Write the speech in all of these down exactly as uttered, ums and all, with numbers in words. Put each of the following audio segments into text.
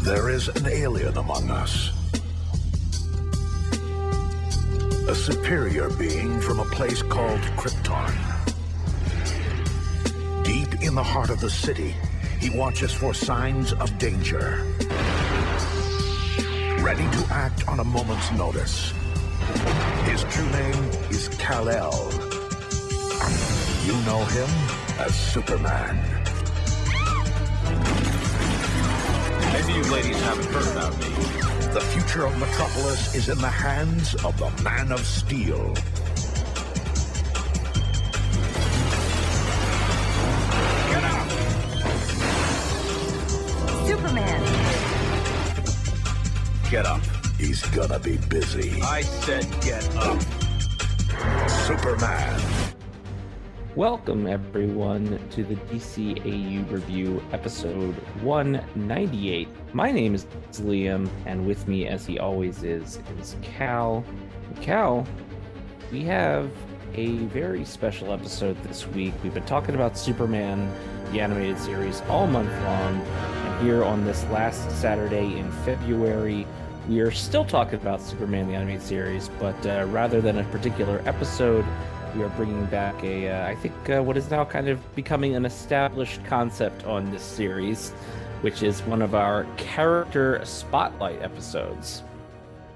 There is an alien among us. A superior being from a place called Krypton. Deep in the heart of the city, he watches for signs of danger, ready to act on a moment's notice. His true name is Kal-El. You know him as Superman. Maybe you ladies haven't heard about me. The future of Metropolis is in the hands of the Man of Steel. Get out! Superman! Get up. He's gonna be busy. I said get up. Superman. Welcome, everyone, to the D C A U Review, episode one ninety-eight. My name is Liam, and with me, as he always is, is Cal. Cal, we have a very special episode this week. We've been talking about Superman, the animated series, all month long, and here on this last Saturday in February, we are still talking about Superman, the animated series, but uh, rather than a particular episode, we are bringing back a, uh, I think, uh, what is now kind of becoming an established concept on this series, which is one of our character spotlight episodes.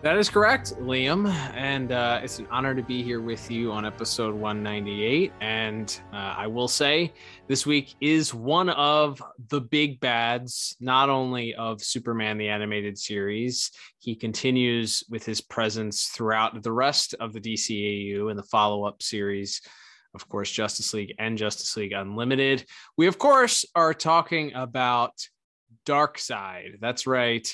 That is correct, Liam. And uh, it's an honor to be here with you on episode one ninety-eight. And uh, I will say this week is one of the big bads, not only of Superman, the animated series. He continues with his presence throughout the rest of the D C A U and the follow-up series, of course, Justice League and Justice League Unlimited. We, of course, are talking about Darkseid. That's right.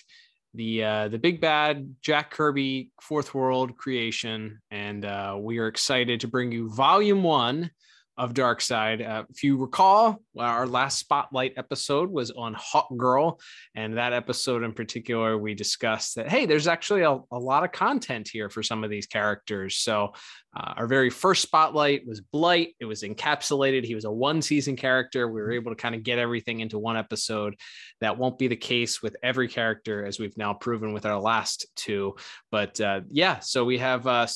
The uh, the big bad Jack Kirby Fourth World creation, and uh, we are excited to bring you volume one of Darkseid. Uh, if you recall, our last spotlight episode was on Hawkgirl, and that episode in particular, we discussed that, hey, there's actually a, a lot of content here for some of these characters. So uh, our very first spotlight was Blight. It was encapsulated. He was a one-season character. We were able to kind of get everything into one episode. That won't be the case with every character, as we've now proven with our last two. But uh, yeah, so we have... Uh,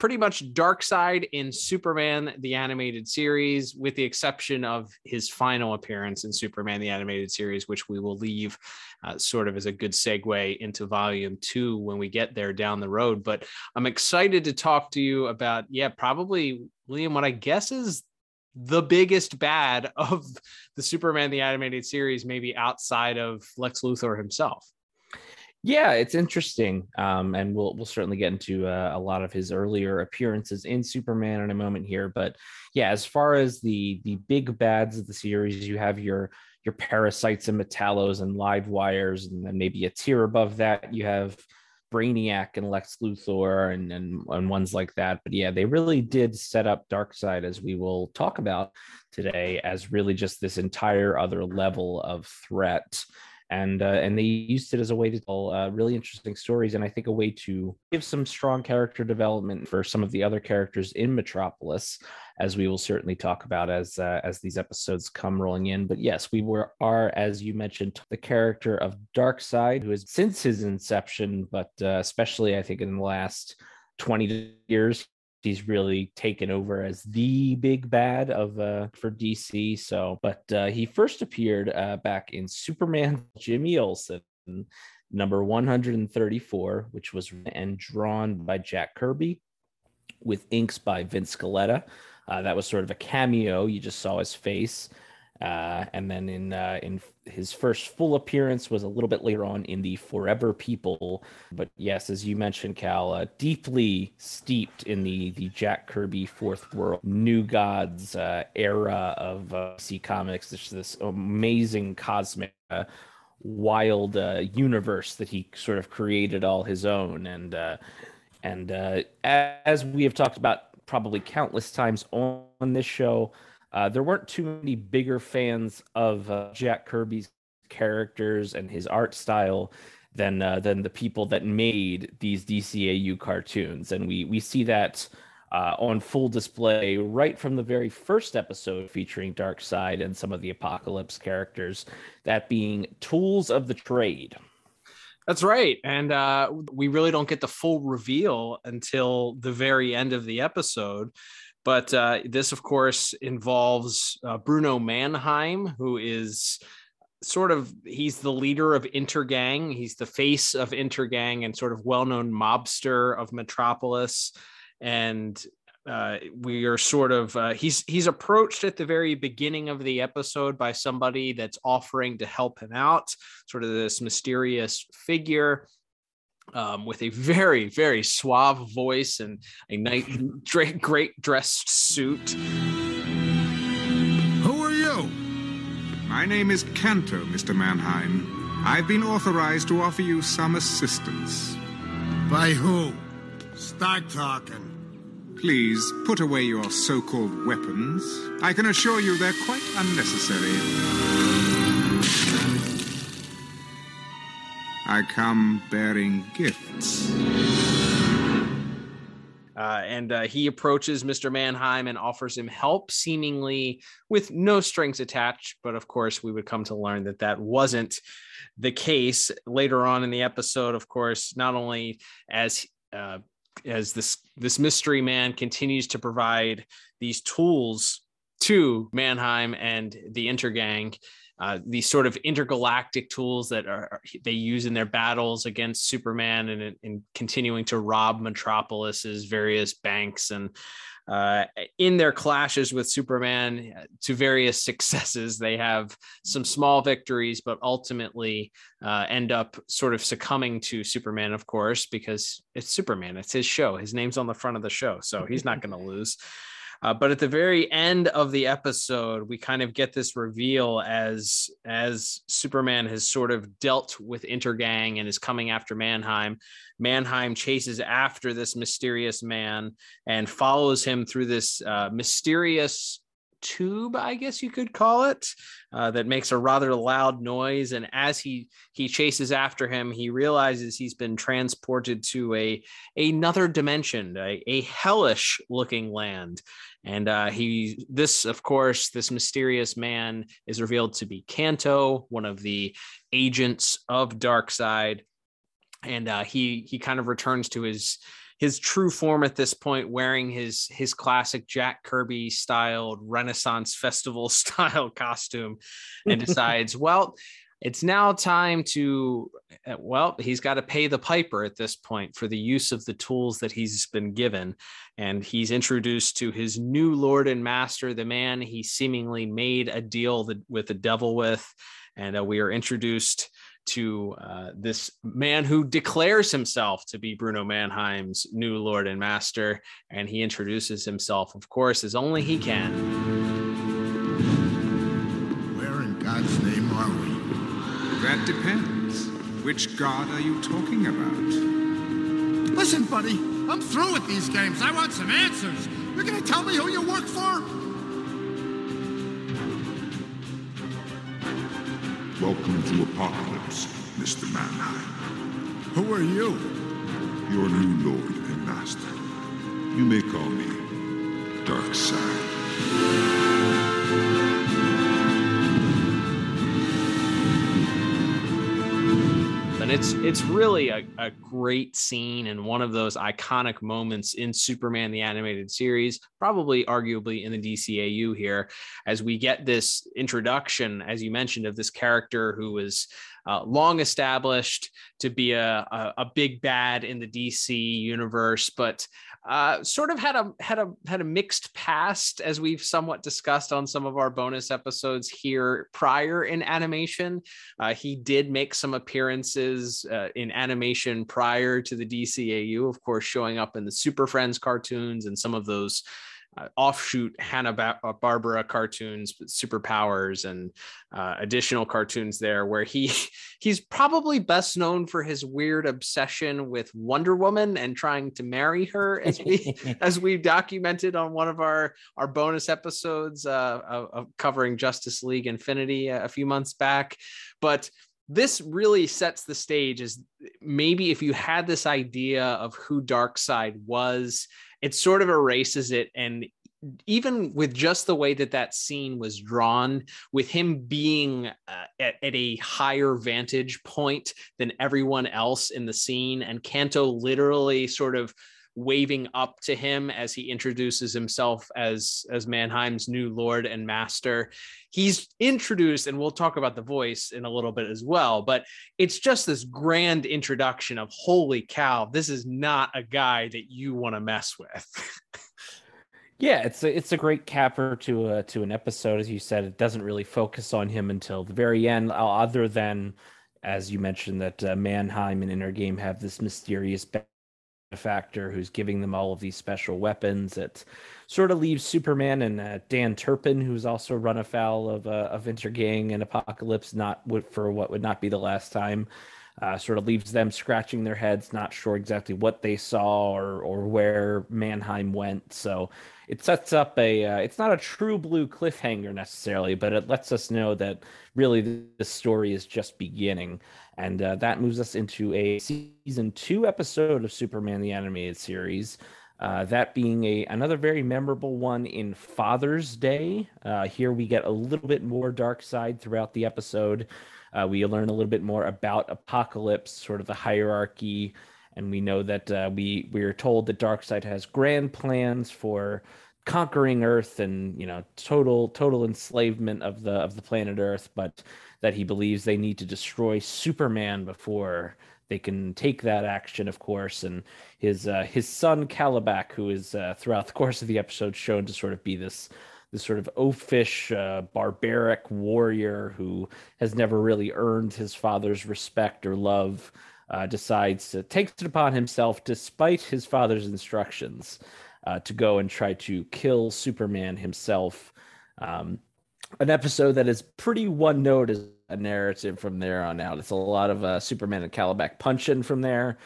pretty much Darkseid in Superman, the animated series, with the exception of his final appearance in Superman, the animated series, which we will leave uh, sort of as a good segue into volume two when we get there down the road. But I'm excited to talk to you about, yeah, probably, Liam, what I guess is the biggest bad of the Superman, the animated series, maybe outside of Lex Luthor himself. Yeah, it's interesting, um, and we'll we'll certainly get into uh, a lot of his earlier appearances in Superman in a moment here. But yeah, as far as the the big bads of the series, you have your your parasites and metallos and live wires, and then maybe a tier above that you have Brainiac and Lex Luthor and, and and ones like that. But yeah, they really did set up Darkseid, as we will talk about today, as really just this entire other level of threat. And uh, and they used it as a way to tell uh, really interesting stories, and I think a way to give some strong character development for some of the other characters in Metropolis, as we will certainly talk about as uh, as these episodes come rolling in. But yes, we were are, as you mentioned, the character of Darkseid, who has since his inception, but uh, especially I think in the last twenty years, he's really taken over as the big bad of uh, for D C. So, but uh, he first appeared uh, back in Superman Jimmy Olsen number one thirty-four, which was written and drawn by Jack Kirby, with inks by Vince Scaletta. Uh, that was sort of a cameo; you just saw his face. Uh, and then in uh, in his first full appearance was a little bit later on in the Forever People. But yes, as you mentioned, Cal, uh, deeply steeped in the the Jack Kirby Fourth World New Gods uh, era of uh, D C Comics. There's this amazing cosmic uh, wild uh, universe that he sort of created all his own. And uh, and uh, as we have talked about probably countless times on, on this show, Uh, there weren't too many bigger fans of uh, Jack Kirby's characters and his art style than uh, than the people that made these D C A U cartoons, and we we see that uh, on full display right from the very first episode featuring Darkseid and some of the Apokolips characters, that being Tools of the Trade. That's right. And uh, we really don't get the full reveal until the very end of the episode. But uh, this, of course, involves uh, Bruno Mannheim, who is sort of, he's the leader of Intergang. He's the face of Intergang and sort of well-known mobster of Metropolis. And Uh, we are sort of uh, he's he's approached at the very beginning of the episode by somebody that's offering to help him out, sort of this mysterious figure um, with a very, very suave voice and a nice, great dressed suit. Who are you? My name is Kanto, Mister Mannheim. I've been authorized to offer you some assistance. By who? Start talking. Please, put away your so-called weapons. I can assure you they're quite unnecessary. I come bearing gifts. Uh, and uh, he approaches Mister Mannheim and offers him help, seemingly with no strings attached. But of course, we would come to learn that that wasn't the case. Later on in the episode, of course, not only as... Uh, as this this mystery man continues to provide these tools to Mannheim and the Intergang, uh, these sort of intergalactic tools that are they use in their battles against Superman and in continuing to rob Metropolis's various banks and uh, in their clashes with Superman to various successes. They have some small victories, but ultimately uh, end up sort of succumbing to Superman, of course, because it's Superman. It's his show. His name's on the front of the show, so he's not going to lose. Uh, but at the very end of the episode, we kind of get this reveal as as Superman has sort of dealt with Intergang and is coming after Mannheim. Mannheim chases after this mysterious man and follows him through this uh, mysterious tube, I guess you could call it, uh, that makes a rather loud noise. And as he he chases after him, he realizes he's been transported to a another dimension, a, a hellish looking land. And uh, he this, of course, this mysterious man is revealed to be Kanto, one of the agents of Darkseid. And uh, he he kind of returns to his his true form at this point, wearing his his classic Jack Kirby styled Renaissance festival style costume, and decides, well, it's now time to, well, he's got to pay the piper at this point for the use of the tools that he's been given. And he's introduced to his new lord and master, the man he seemingly made a deal with the devil with. And uh, we are introduced to uh, this man who declares himself to be Bruno Mannheim's new lord and master. And he introduces himself, of course, as only he can. Where in God's name are we? That depends. Which God are you talking about? Listen, buddy, I'm through with these games. I want some answers. You're going to tell me who you work for? Welcome to Apokolips, Mister Mannheim. Who are you? Your new lord and master. You may call me Darkseid. And it's it's really a, a great scene and one of those iconic moments in Superman the Animated Series, probably arguably in the D C A U here, as we get this introduction, as you mentioned, of this character who was uh, long established to be a, a, a big bad in the D C universe, but uh, sort of had a had a had a mixed past, as we've somewhat discussed on some of our bonus episodes here prior in animation. Uh, he did make some appearances uh, in animation prior to the D C A U, of course, showing up in the Super Friends cartoons and some of those Uh, offshoot Hanna-Barbera cartoons, Superpowers, and uh, additional cartoons there, where he he's probably best known for his weird obsession with Wonder Woman and trying to marry her, as we as we documented on one of our our bonus episodes uh, of, of covering Justice League Infinity a few months back. But this really sets the stage as maybe if you had this idea of who Darkseid was, it sort of erases it and even with just the way that that scene was drawn, with him being uh, at, at a higher vantage point than everyone else in the scene, and Kanto literally sort of waving up to him as he introduces himself as as Mannheim's new lord and master. He's introduced, and we'll talk about the voice in a little bit as well, but it's just this grand introduction of, holy cow, this is not a guy that you want to mess with. Yeah, it's a, it's a great capper to a, to an episode. As you said, it doesn't really focus on him until the very end, other than, as you mentioned, that uh, Mannheim and Intergang have this mysterious benefactor who's giving them all of these special weapons. It sort of leaves Superman and uh, Dan Turpin, who's also run afoul of uh, of Intergang and Apokolips, not for what would not be the last time. Uh, sort of leaves them scratching their heads, not sure exactly what they saw or or where Mannheim went. So it sets up a, uh, it's not a true blue cliffhanger necessarily, but it lets us know that really the story is just beginning. And uh, that moves us into a season two episode of Superman the Animated Series. Uh, that being a another very memorable one in Father's Day. Uh, here we get a little bit more Darkseid throughout the episode. Uh, we learn a little bit more about Apokolips, sort of the hierarchy, and we know that uh, we we are told that Darkseid has grand plans for conquering Earth and, you know, total total enslavement of the of the planet Earth, but that he believes they need to destroy Superman before they can take that action, of course. And his uh, his son Kalibak, who is uh, throughout the course of the episode shown to sort of be this this sort of oafish, uh, barbaric warrior who has never really earned his father's respect or love, uh, decides to take it upon himself, despite his father's instructions, uh, to go and try to kill Superman himself. Um, an episode that is pretty one note as a narrative from there on out. It's a lot of uh, Superman and Kalibak punching from there.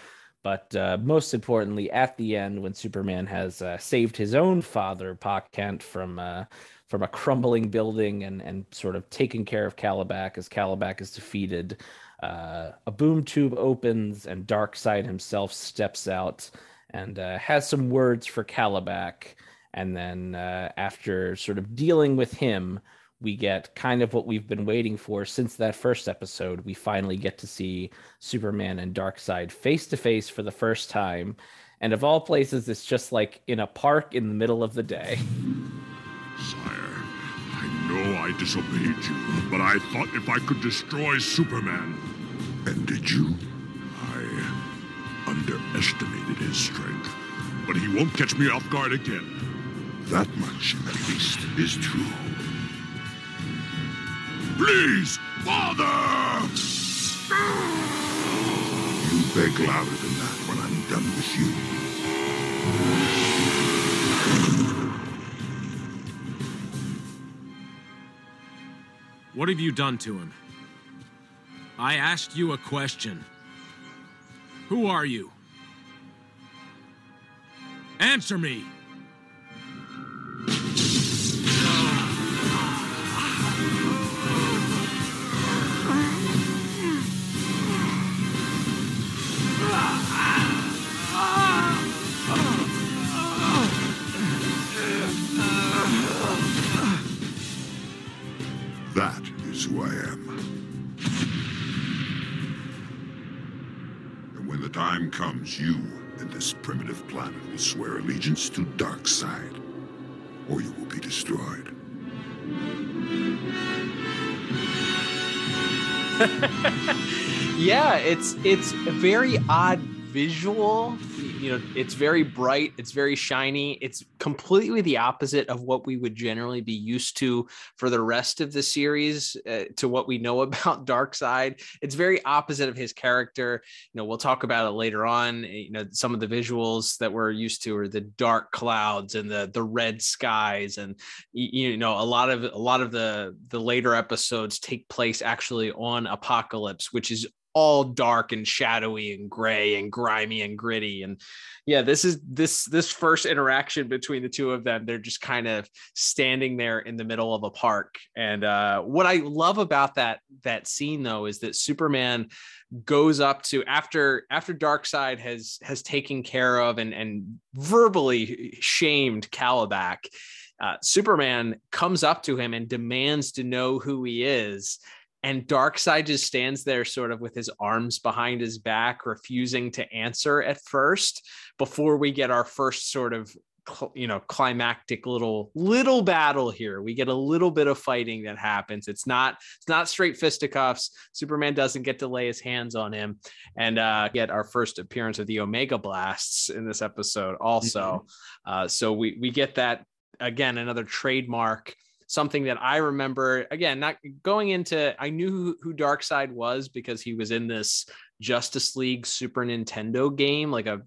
But uh, most importantly, at the end, when Superman has uh, saved his own father, Pop Kent, from uh, from a crumbling building and and sort of taken care of Kalibak as Kalibak is defeated, uh, a boom tube opens and Darkseid himself steps out and uh, has some words for Kalibak. And then uh, after sort of dealing with him, we get kind of what we've been waiting for since that first episode. We finally get to see Superman and Darkseid face to face for the first time. And of all places, it's just like in a park in the middle of the day. Sire, I know I disobeyed you, but I thought if I could destroy Superman. And did you? I underestimated his strength, but he won't catch me off guard again. That much, at least, is true. Please, Father! You beg louder than that when I'm done with you. What have you done to him? I asked you a question. Who are you? Answer me! That is who I am. And when the time comes, you and this primitive planet will swear allegiance to Darkseid, or you will be destroyed. Yeah, it's it's a very odd visual. You know, it's very bright, it's very shiny, it's completely the opposite of what we would generally be used to for the rest of the series, uh, to what we know about Darkseid. It's very opposite of his character. You know, we'll talk about it later on. You know, some of the visuals that we're used to are the dark clouds and the the red skies, and you know, a lot of a lot of the the later episodes take place actually on Apokolips, which is all dark and shadowy and gray and grimy and gritty. And yeah, this is this this first interaction between the two of them. They're just kind of standing there in the middle of a park. And uh, what I love about that that scene though is that Superman goes up to, after after Darkseid has has taken care of and and verbally shamed Kalibak, uh, Superman comes up to him and demands to know who he is. And Darkseid just stands there sort of with his arms behind his back, refusing to answer at first, before we get our first sort of, you know, climactic little little battle here. We get a little bit of fighting that happens. It's not it's not straight fisticuffs. Superman doesn't get to lay his hands on him, and uh, get our first appearance of the Omega Blasts in this episode also. Mm-hmm. Uh, so we we get that, again, another trademark. Something that I remember, again, not going into, I knew who, who Darkseid was because he was in this Justice League Super Nintendo game, like a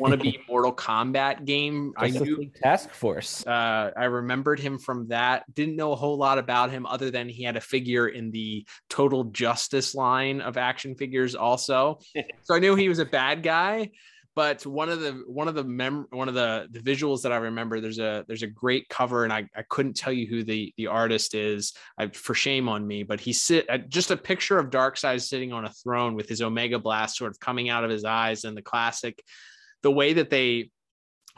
wannabe Mortal Kombat game. Justice I knew League Task Force. Uh, I remembered him from that. Didn't know a whole lot about him other than he had a figure in the Total Justice line of action figures also. So I knew he was a bad guy. But one of the one of the mem- one of the, the visuals that I remember, there's a there's a great cover, and I, I couldn't tell you who the, the artist is. I, for shame on me, but he sit uh, just a picture of Darkseid sitting on a throne with his Omega Blast sort of coming out of his eyes, and the classic, the way that they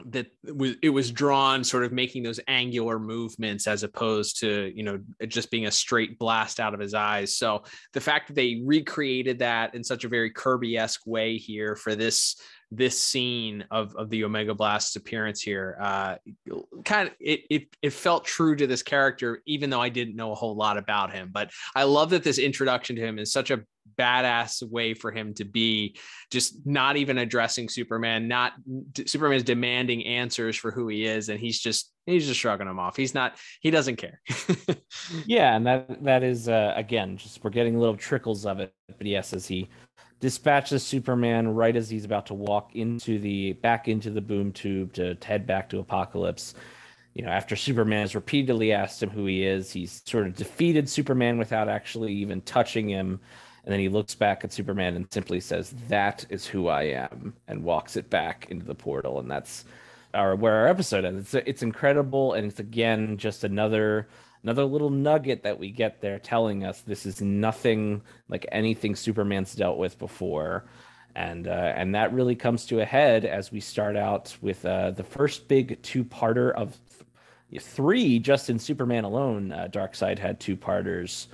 that it was drawn, sort of making those angular movements as opposed to, you know, it just being a straight blast out of his eyes. So the fact that they recreated that in such a very Kirby-esque way here for this. This scene of, of the Omega Blast's appearance here, uh, kind of it, it it felt true to this character, even though I didn't know a whole lot about him. But I love that this introduction to him is such a badass way for him to be, just not even addressing Superman, not d- Superman is demanding answers for who he is, and he's just he's just shrugging him off. He's not he doesn't care. Yeah, and that that is uh, again, just we're getting little trickles of it. But yes, as he dispatches Superman right as he's about to walk into the back into the boom tube to head back to Apokolips. You know, after Superman has repeatedly asked him who he is, he's sort of defeated Superman without actually even touching him. And then he looks back at Superman and simply says, "That is who I am," and walks it back into the portal. And that's our where our episode ends. It's it's incredible, and it's again just another. Another little nugget that we get there telling us this is nothing like anything Superman's dealt with before. And uh, and that really comes to a head as we start out with uh, the first big two-parter of th- three just in Superman alone. Uh, Darkseid had two-parters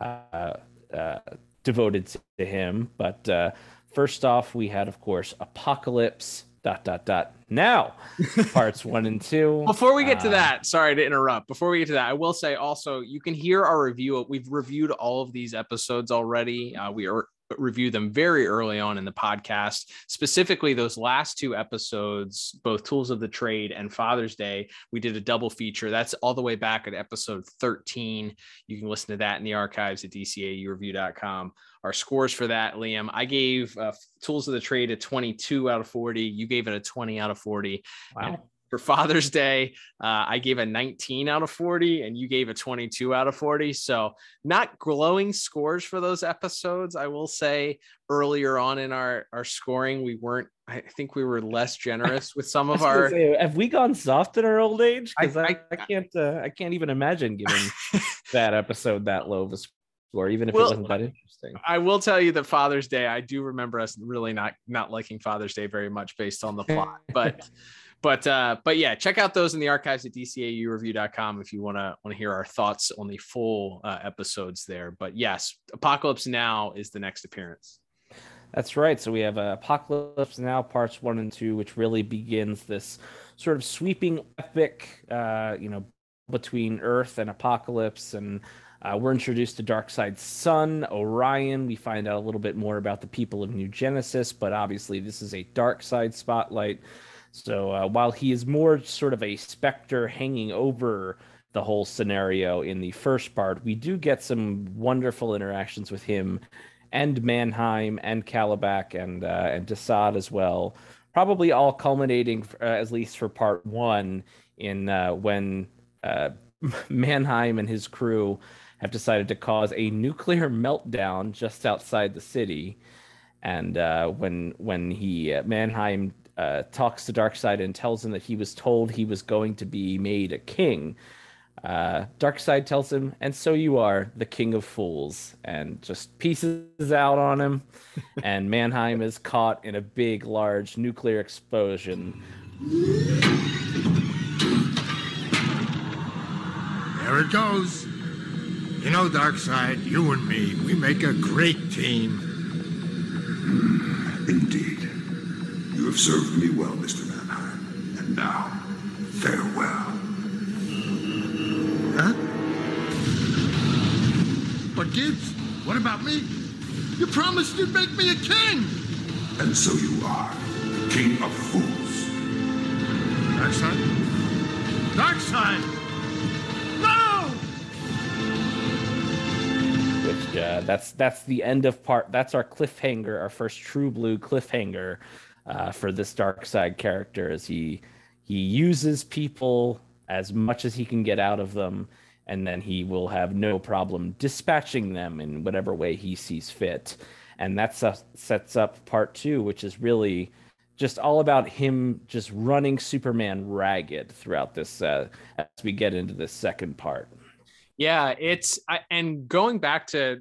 uh, uh, devoted to him. But uh, first off, we had, of course, Apokolips... dot dot dot now parts one and two. Before we get to that, uh, sorry to interrupt, before we get to that, I will say also you can hear our review. We've reviewed all of these episodes already. Uh, we are review them very early on in the podcast, specifically those last two episodes, both Tools of the Trade and Father's Day. We did a double feature. That's all the way back at episode thirteen. You can listen to that in the archives at D C A U review dot com. Our scores for that, Liam, I gave uh, Tools of the Trade a twenty-two out of forty. You gave it a twenty out of forty. Wow. And for Father's Day, uh, I gave a nineteen out of forty, and you gave a twenty-two out of forty. So not glowing scores for those episodes. I will say earlier on in our, our scoring, we weren't, I think we were less generous with some of our, say, have we gone soft in our old age? Cause I, I, I can't, uh, I can't even imagine giving that episode that low of a score. Or even if well, it wasn't that interesting. I will tell you that Father's Day, I do remember us really not not liking Father's Day very much based on the plot. But but uh, but yeah, check out those in the archives at D C A U review dot com if you want to want to hear our thoughts on the full uh, episodes there. But yes, Apokolips Now is the next appearance. That's right. So we have uh, Apokolips Now parts one and two, which really begins this sort of sweeping epic, uh, you know, between Earth and Apokolips. And Uh, we're introduced to Darkseid's son, Orion. We find out a little bit more about the people of New Genesis, but obviously this is a Darkseid spotlight. So uh, while he is more sort of a specter hanging over the whole scenario in the first part, we do get some wonderful interactions with him and Mannheim and Kalibak and, uh, and Desaad as well. Probably all culminating, uh, at least for part one, in uh, when uh, Mannheim and his crew have decided to cause a nuclear meltdown just outside the city. And uh, when when he uh, Mannheim uh, talks to Darkseid and tells him that he was told he was going to be made a king, uh, Darkseid tells him, "And so you are the king of fools," and just pieces out on him. And Mannheim is caught in a big, large nuclear explosion. there it goes. You know, Darkseid, you and me, we make a great team. Mm, indeed. You have served me well, Mister Mannheim. And now, farewell. Huh? But kids, what about me? You promised you'd make me a king! And so you are, the king of fools. Darkseid? Darkseid! No! Which, uh, that's that's the end of part. That's our cliffhanger, our first True Blue cliffhanger uh, for this Darkseid character, as he he uses people as much as he can get out of them, and then he will have no problem dispatching them in whatever way he sees fit. And that sets up part two, which is really just all about him just running Superman ragged throughout this, uh, as we get into this second part. Yeah, it's, I, and going back to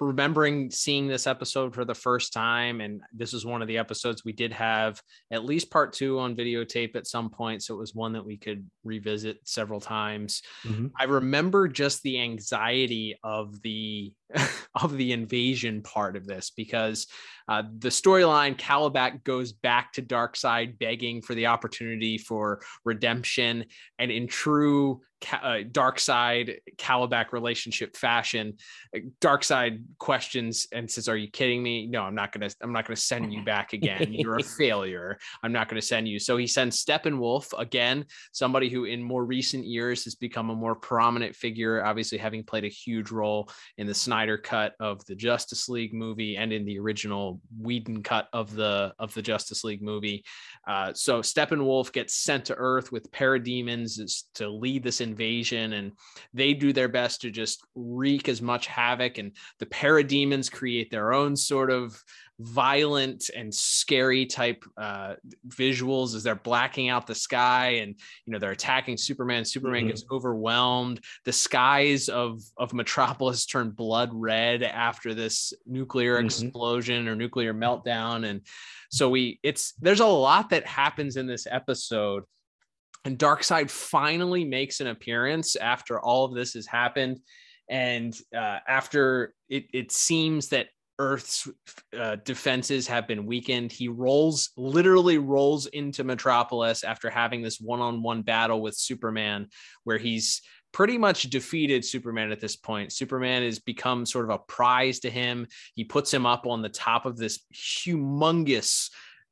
remembering seeing this episode for the first time, and this is one of the episodes we did have at least part two on videotape at some point, so it was one that we could revisit several times. Mm-hmm. I remember just the anxiety of the of the invasion part of this, because uh, the storyline, Kalibak goes back to Darkseid begging for the opportunity for redemption, and in true uh, Darkseid Kalibak relationship fashion, Darkseid questions and says, "Are you kidding me? No, I'm not gonna. I'm not gonna send you back again. You're a failure. I'm not gonna send you." So he sends Steppenwolf again, somebody who in more recent years has become a more prominent figure, obviously having played a huge role in the Snyder cut of the Justice League movie and in the original Whedon cut of the of the Justice League movie. Uh, so Steppenwolf gets sent to Earth with Parademons to lead this invasion, and they do their best to just wreak as much havoc. And the Parademons create their own sort of violent and scary type uh, visuals as they're blacking out the sky, and you know they're attacking Superman. Superman mm-hmm. gets overwhelmed. The skies of of Metropolis turn blood red after this nuclear mm-hmm. explosion or nuclear meltdown, and so we it's there's a lot that happens in this episode, and Darkseid finally makes an appearance after all of this has happened, and uh, after it it seems that Earth's uh, defenses have been weakened. He rolls, literally rolls into Metropolis after having this one-on-one battle with Superman, where he's pretty much defeated Superman at this point. Superman has become sort of a prize to him. He puts him up on the top of this humongous,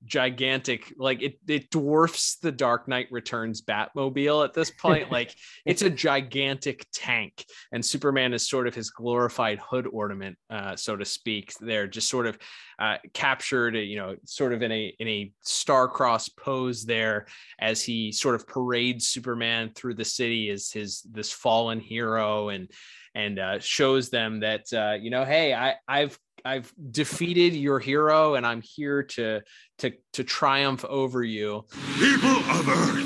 gigantic, like it it dwarfs the Dark Knight Returns Batmobile at this point. Like it's a gigantic tank, and Superman is sort of his glorified hood ornament, uh so to speak. They're just sort of uh captured, you know, sort of in a in a star-crossed pose there, as he sort of parades Superman through the city as his this fallen hero, and and uh shows them that uh you know, hey, I I've I've defeated your hero, and I'm here to to to triumph over you. People of Earth,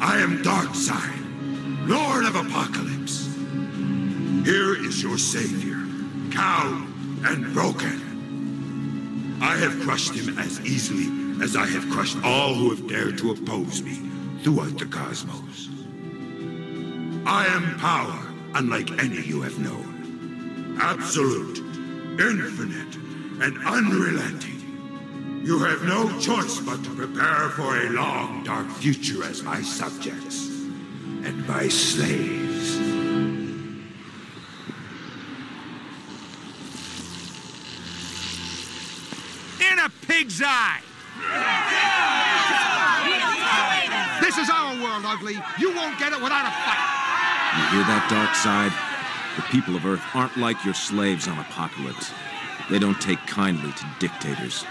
I am Darkseid, Lord of Apokolips. Here is your savior, cowed and broken. I have crushed him as easily as I have crushed all who have dared to oppose me throughout the cosmos. I am power unlike any you have known. Absolute, infinite, and unrelenting. You have no choice but to prepare for a long, dark future as my subjects and my slaves. In a pig's eye! This is our world, Ugly. You won't get it without a fight. You hear that, Darkseid? The people of Earth aren't like your slaves on Apokolips. They don't take kindly to dictators.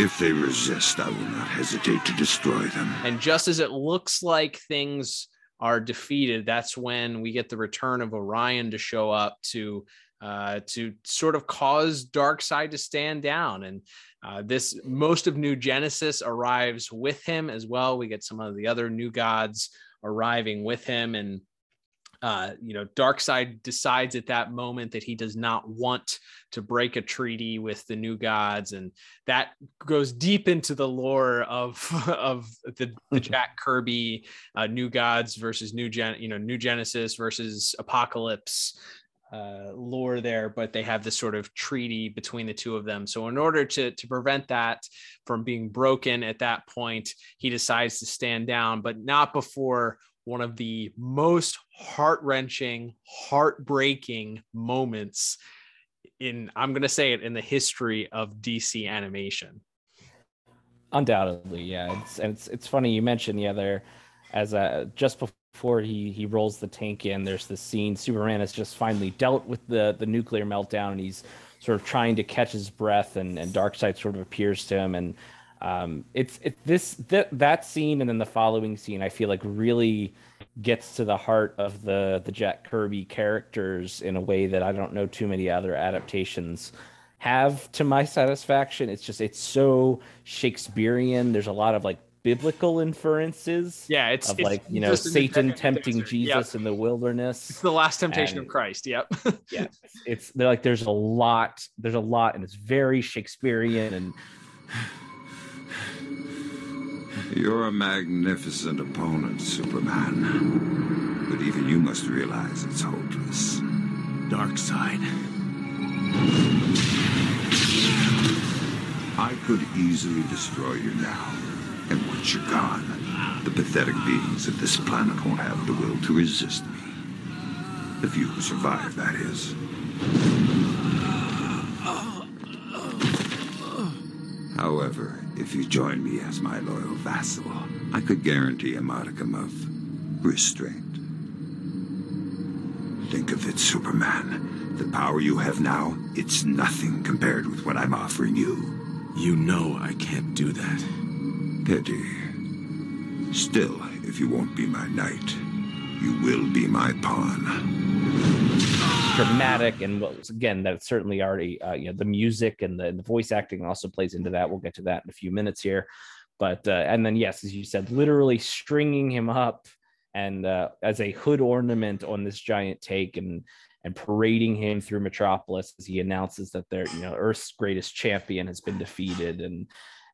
If they resist, I will not hesitate to destroy them. And just as it looks like things are defeated, that's when we get the return of Orion to show up to uh, to sort of cause Darkseid to stand down. And uh, this most of New Genesis arrives with him as well. We get some of the other new gods arriving with him, and Uh, you know, Darkseid decides at that moment that he does not want to break a treaty with the new gods. And that goes deep into the lore of, of the, the Jack Kirby uh, New Gods versus New Gen, you know, New Genesis versus Apokolips uh, lore there. But they have this sort of treaty between the two of them. So in order to, to prevent that from being broken at that point, he decides to stand down, but not before one of the most heart-wrenching, heartbreaking moments in, I'm going to say it, in the history of D C animation. Undoubtedly, yeah. It's, and it's it's funny you mentioned the other, as a, just before he, he rolls the tank in, there's this scene, Superman has just finally dealt with the, the nuclear meltdown, and he's sort of trying to catch his breath, and, and Darkseid sort of appears to him, and um it's it this th- that scene and then the following scene I feel like really gets to the heart of the the Jack Kirby characters in a way that I don't know too many other adaptations have, to my satisfaction. It's just, it's so Shakespearean. There's a lot of like biblical inferences, yeah it's, of it's like you know Satan tempting Jesus yep. in the wilderness. It's the last temptation and, of Christ. Yep yeah it's they're like there's a lot there's a lot and it's very Shakespearean. And you're a magnificent opponent, Superman. But even you must realize it's hopeless. Darkseid. I could easily destroy you now. And once you're gone, the pathetic beings of this planet won't have the will to resist me. If you survive, that is. However, if you join me as my loyal vassal, I could guarantee a modicum of restraint. Think of it, Superman. The power you have now, it's nothing compared with what I'm offering you. You know I can't do that. Pity. Still, if you won't be my knight, you will be my pawn. Dramatic, and again, that's certainly already uh, you know the music and the, and the voice acting also plays into that. We'll get to that in a few minutes here, but uh, and then yes, as you said, literally stringing him up and uh, as a hood ornament on this giant take, and and parading him through Metropolis as he announces that their you know Earth's greatest champion has been defeated, and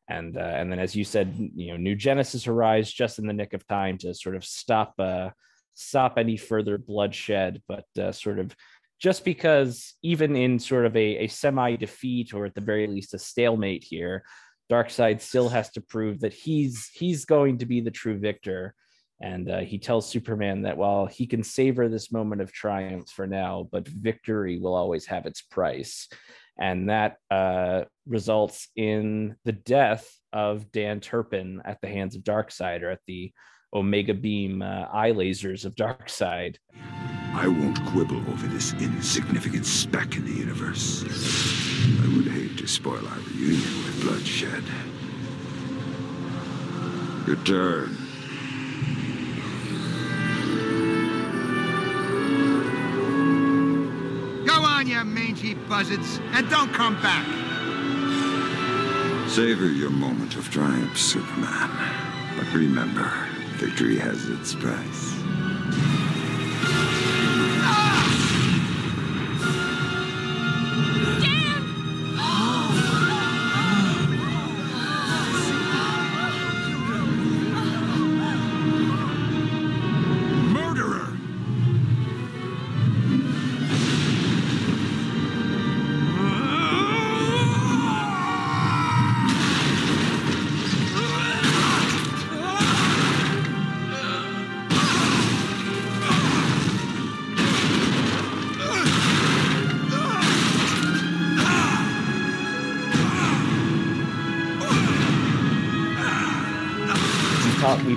and uh, and then as you said, you know New Genesis arrives just in the nick of time to sort of stop uh, stop any further bloodshed, but uh, sort of. Just because even in sort of a, a semi-defeat, or at the very least a stalemate here, Darkseid still has to prove that he's he's going to be the true victor. And uh, he tells Superman that while he can savor this moment of triumph for now, but victory will always have its price. And that uh, results in the death of Dan Turpin at the hands of Darkseid, or at the Omega Beam uh, eye lasers of Darkseid. I won't quibble over this insignificant speck in the universe. I would hate to spoil our reunion with bloodshed. Your turn. Go on, you mangy buzzards, and don't come back. Savor your moment of triumph, Superman. But remember, victory has its price.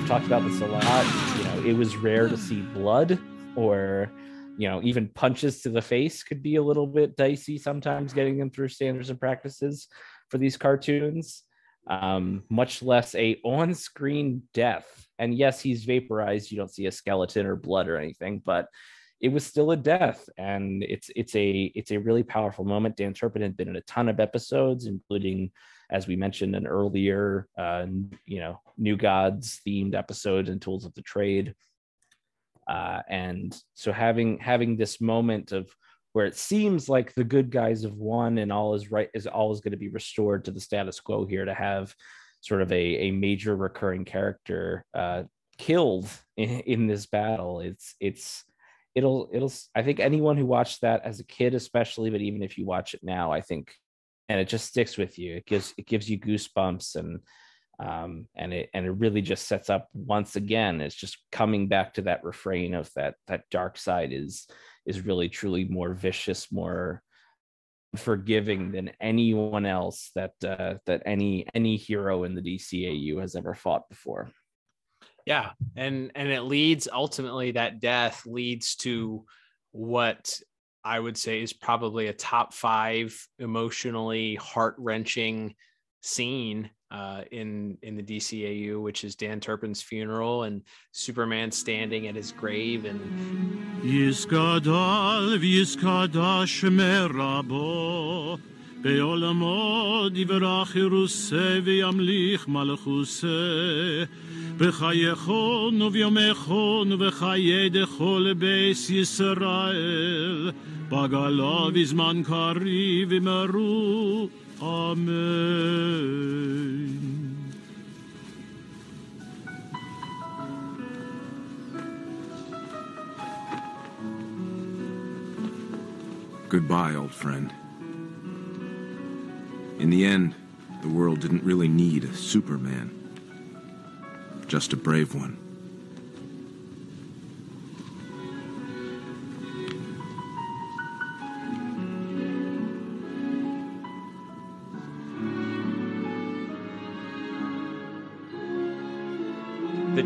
Talked about this a lot. You know, it was rare to see blood, or you know, even punches to the face could be a little bit dicey sometimes, getting them through standards and practices for these cartoons. Um, much less a on-screen death. And yes, he's vaporized. You don't see a skeleton or blood or anything, but it was still a death, and it's it's a it's a really powerful moment. Dan Turpin had been in a ton of episodes, including, as we mentioned, an earlier, uh, you know, New Gods themed episode in Tools of the Trade. Uh, and so having having this moment of where it seems like the good guys have won and all is right, is all is going to be restored to the status quo here, to have sort of a, a major recurring character uh, killed in, in this battle. It's it's it'll it'll I think anyone who watched that as a kid, especially, but even if you watch it now, I think, and it just sticks with you. It gives it gives you goosebumps, and um and it and it really just sets up once again, it's just coming back to that refrain of that that Darkseid is is really truly more vicious, more forgiving than anyone else that uh, that any any hero in the D C A U has ever fought before. Yeah, and and it leads ultimately, that death leads to what I would say is probably a top five emotionally heart-wrenching scene uh in in the D C A U, which is Dan Turpin's funeral and Superman standing at his grave. And Amen. Goodbye, old friend. In the end, the world didn't really need a Superman, just a brave one.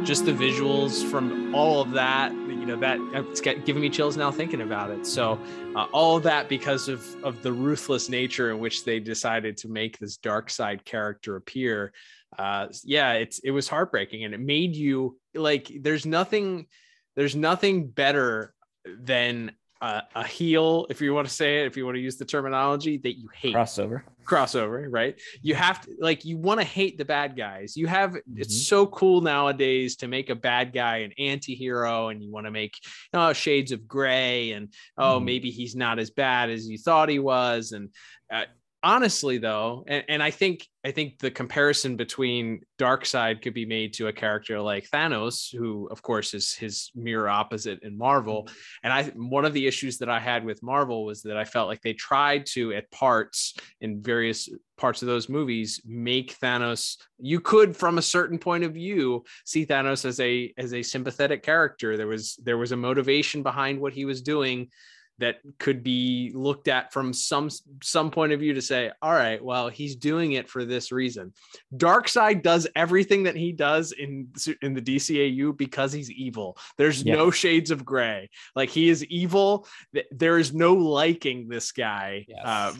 Just the visuals from all of that, you know, that it's giving me chills now thinking about it. So uh, all of that because of of the ruthless nature in which they decided to make this Darkseid character appear. Uh, yeah, it's it was heartbreaking, and it made you like, there's nothing there's nothing better than a, a heel, if you want to say it, if you want to use the terminology that you hate. Crossover. crossover right you have to like you want to hate the bad guys you have mm-hmm. It's so cool nowadays to make a bad guy an anti-hero, and you want to make oh shades of gray and oh mm. maybe he's not as bad as you thought he was. And uh, honestly though, and, and I think I think the comparison between Darkseid could be made to a character like Thanos, who of course is his mirror opposite in Marvel. And I one of the issues that I had with Marvel was that I felt like they tried to, at parts in various parts of those movies, make Thanos, you could from a certain point of view see Thanos as a as a sympathetic character. There was there was a motivation behind what he was doing that could be looked at from some some point of view to say, all right, well, he's doing it for this reason. Darkseid does everything that he does in in the D C A U because he's evil. There's yeah. no shades of gray. Like, he is evil. There is no liking this guy yes. uh,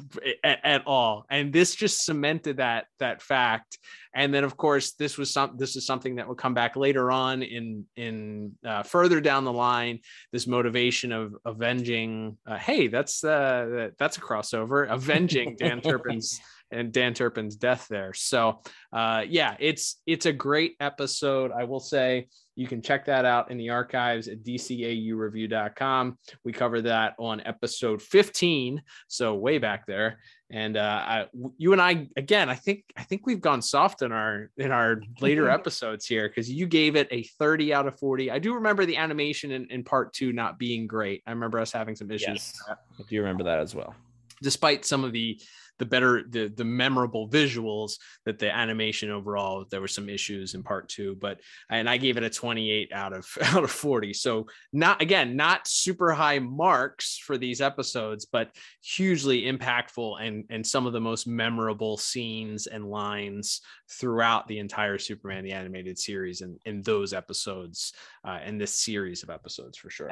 at, at all. And this just cemented that that fact. And then, of course, this was some. This is something that will come back later on in in uh, further down the line. This motivation of avenging. Uh, hey, that's uh, that's a crossover. Avenging Dan Turpin's and Dan Turpin's death there. So, uh, yeah, it's it's a great episode. I will say you can check that out in the archives at D C A U review dot com. We cover that on episode fifteen, so way back there. And uh, I, you and I, again, I think I think we've gone soft in our in our later episodes here, because you gave it a thirty out of forty. I do remember the animation in, in part two not being great. I remember us having some issues. Yes, with that. I do remember that as well. Despite some of the the better the the memorable visuals, that the animation overall, there were some issues in part two. But and I gave it a twenty-eight out of forty. So not again not super high marks for these episodes, but hugely impactful, and and some of the most memorable scenes and lines throughout the entire Superman the Animated Series, and in, in those episodes uh in this series of episodes for sure.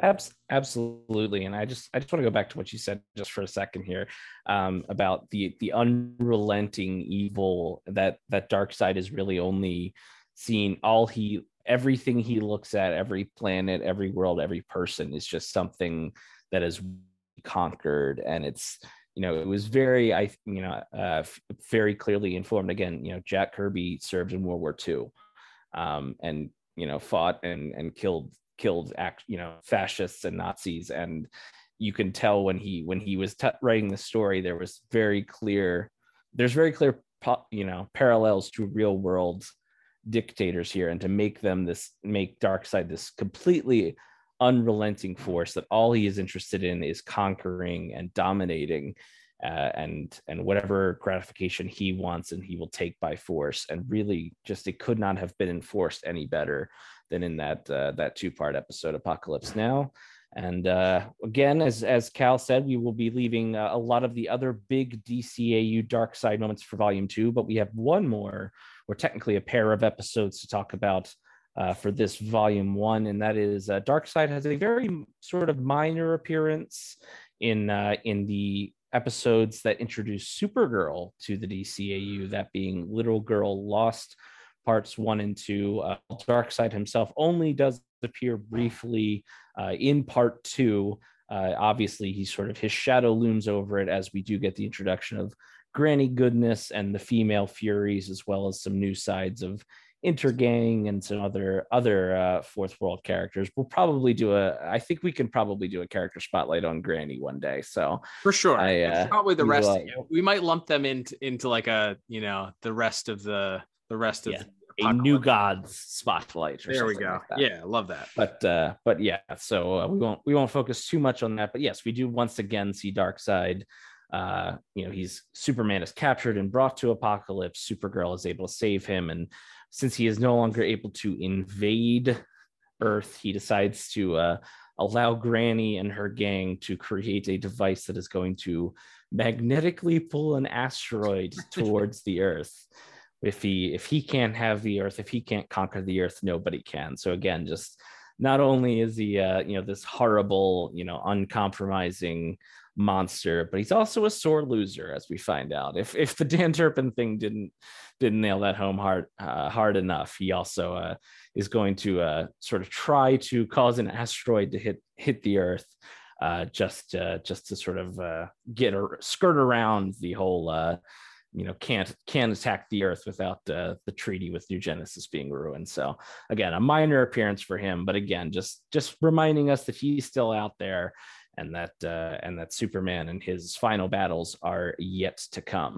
Absolutely. And I just I just want to go back to what you said just for a second here, um about the the unrelenting evil that that Darkseid is really only seen. All he everything he looks at, every planet, every world, every person, is just something that is conquered. And it's, you know, it was very I you know uh very clearly informed. Again, you know, Jack Kirby served in World War Two, um and you know fought and and killed killed, act, you know, fascists and Nazis. And you can tell when he when he was t- writing the story, there was very clear, there's very clear, you know, parallels to real world dictators here, and to make them this, make Darkseid this completely unrelenting force that all he is interested in is conquering and dominating, uh, and and whatever gratification he wants, and he will take by force. And really, just it could not have been enforced any better than in that uh, that two part episode, Apokolips Now. And uh, again, as as Cal said, we will be leaving uh, a lot of the other big D C A U Darkseid moments for Volume Two, but we have one more, or technically a pair of episodes to talk about Uh, for this volume one, and that is uh, Darkseid has a very sort of minor appearance in uh, in the episodes that introduce Supergirl to the D C A U, that being Little Girl Lost parts one and two. Uh, Darkseid himself only does appear briefly uh, in part two. Uh, obviously, he's sort of, his shadow looms over it as we do get the introduction of Granny Goodness and the female Furies, as well as some new sides of Intergang and some other other uh, fourth world characters. We'll probably do a, I think we can probably do a character spotlight on Granny one day. So for sure, I, uh, probably the rest. Will, of you. We might lump them into into like a, you know, the rest of the the rest of yeah, the a New Gods spotlight. Or there we go. Like yeah, love that. But uh, but yeah, so uh, we won't we won't focus too much on that. But yes, we do once again see Darkseid. Uh, you know, he's Superman is captured and brought to Apokolips. Supergirl is able to save him, and since he is no longer able to invade Earth, he decides to uh, allow Granny and her gang to create a device that is going to magnetically pull an asteroid towards the Earth. If he if he can't have the Earth, if he can't conquer the Earth, nobody can. So again, just not only is he uh, you know, this horrible, you know, uncompromising monster, but he's also a sore loser, as we find out. If if the Dan Turpin thing didn't didn't nail that home hard uh, hard enough, he also uh, is going to uh, sort of try to cause an asteroid to hit hit the Earth, uh, just uh, just to sort of uh, get a skirt around the whole uh, you know, can't can't attack the Earth without uh, the treaty with New Genesis being ruined. So again, a minor appearance for him, but again, just just reminding us that he's still out there. And that uh, and that Superman and his final battles are yet to come.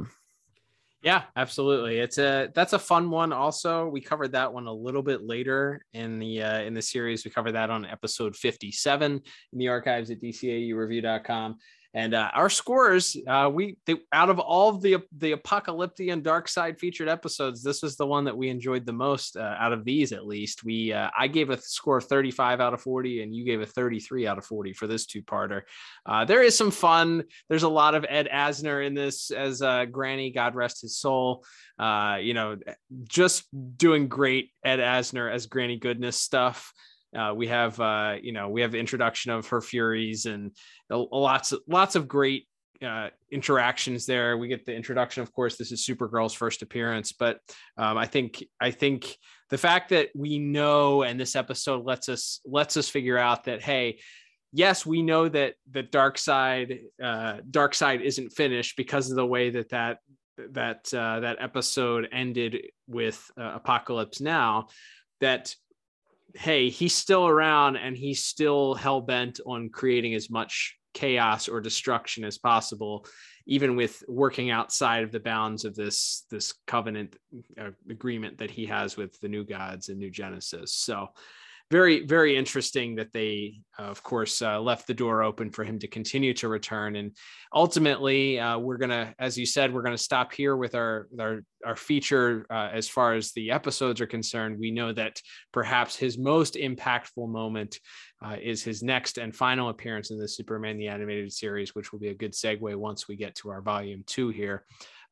Yeah, absolutely. It's a that's a fun one. Also, we covered that one a little bit later in the uh, in the series. We covered that on episode fifty-seven in the archives at D C A U review dot com. And uh, our scores, uh, we they, out of all of the the Apokolips and Darkseid featured episodes, this was the one that we enjoyed the most uh, out of these. At least we, uh, I gave a score of thirty-five out of forty, and you gave a thirty-three out of forty for this two-parter. Uh, there is some fun. There's a lot of Ed Asner in this as uh, Granny, God rest his soul. Uh, you know, just doing great Ed Asner as Granny Goodness stuff. Uh, we have, uh, you know, we have the introduction of her Furies and uh, lots of, lots of great uh, interactions there. We get the introduction, of course, this is Supergirl's first appearance, but um, I think, I think the fact that we know, and this episode lets us, lets us figure out that, hey, yes, we know that the Darkseid, uh, Darkseid isn't finished because of the way that that, that, uh, that episode ended with uh, Apokolips Now, that, hey, he's still around and he's still hell-bent on creating as much chaos or destruction as possible, even with working outside of the bounds of this, this covenant uh, agreement that he has with the New Gods and New Genesis. So very, very interesting that they, uh, of course, uh, left the door open for him to continue to return. And ultimately, uh, we're going to, as you said, we're going to stop here with our, our, our feature. Uh, as far as the episodes are concerned, we know that perhaps his most impactful moment uh, is his next and final appearance in the Superman, the Animated Series, which will be a good segue once we get to our volume two here.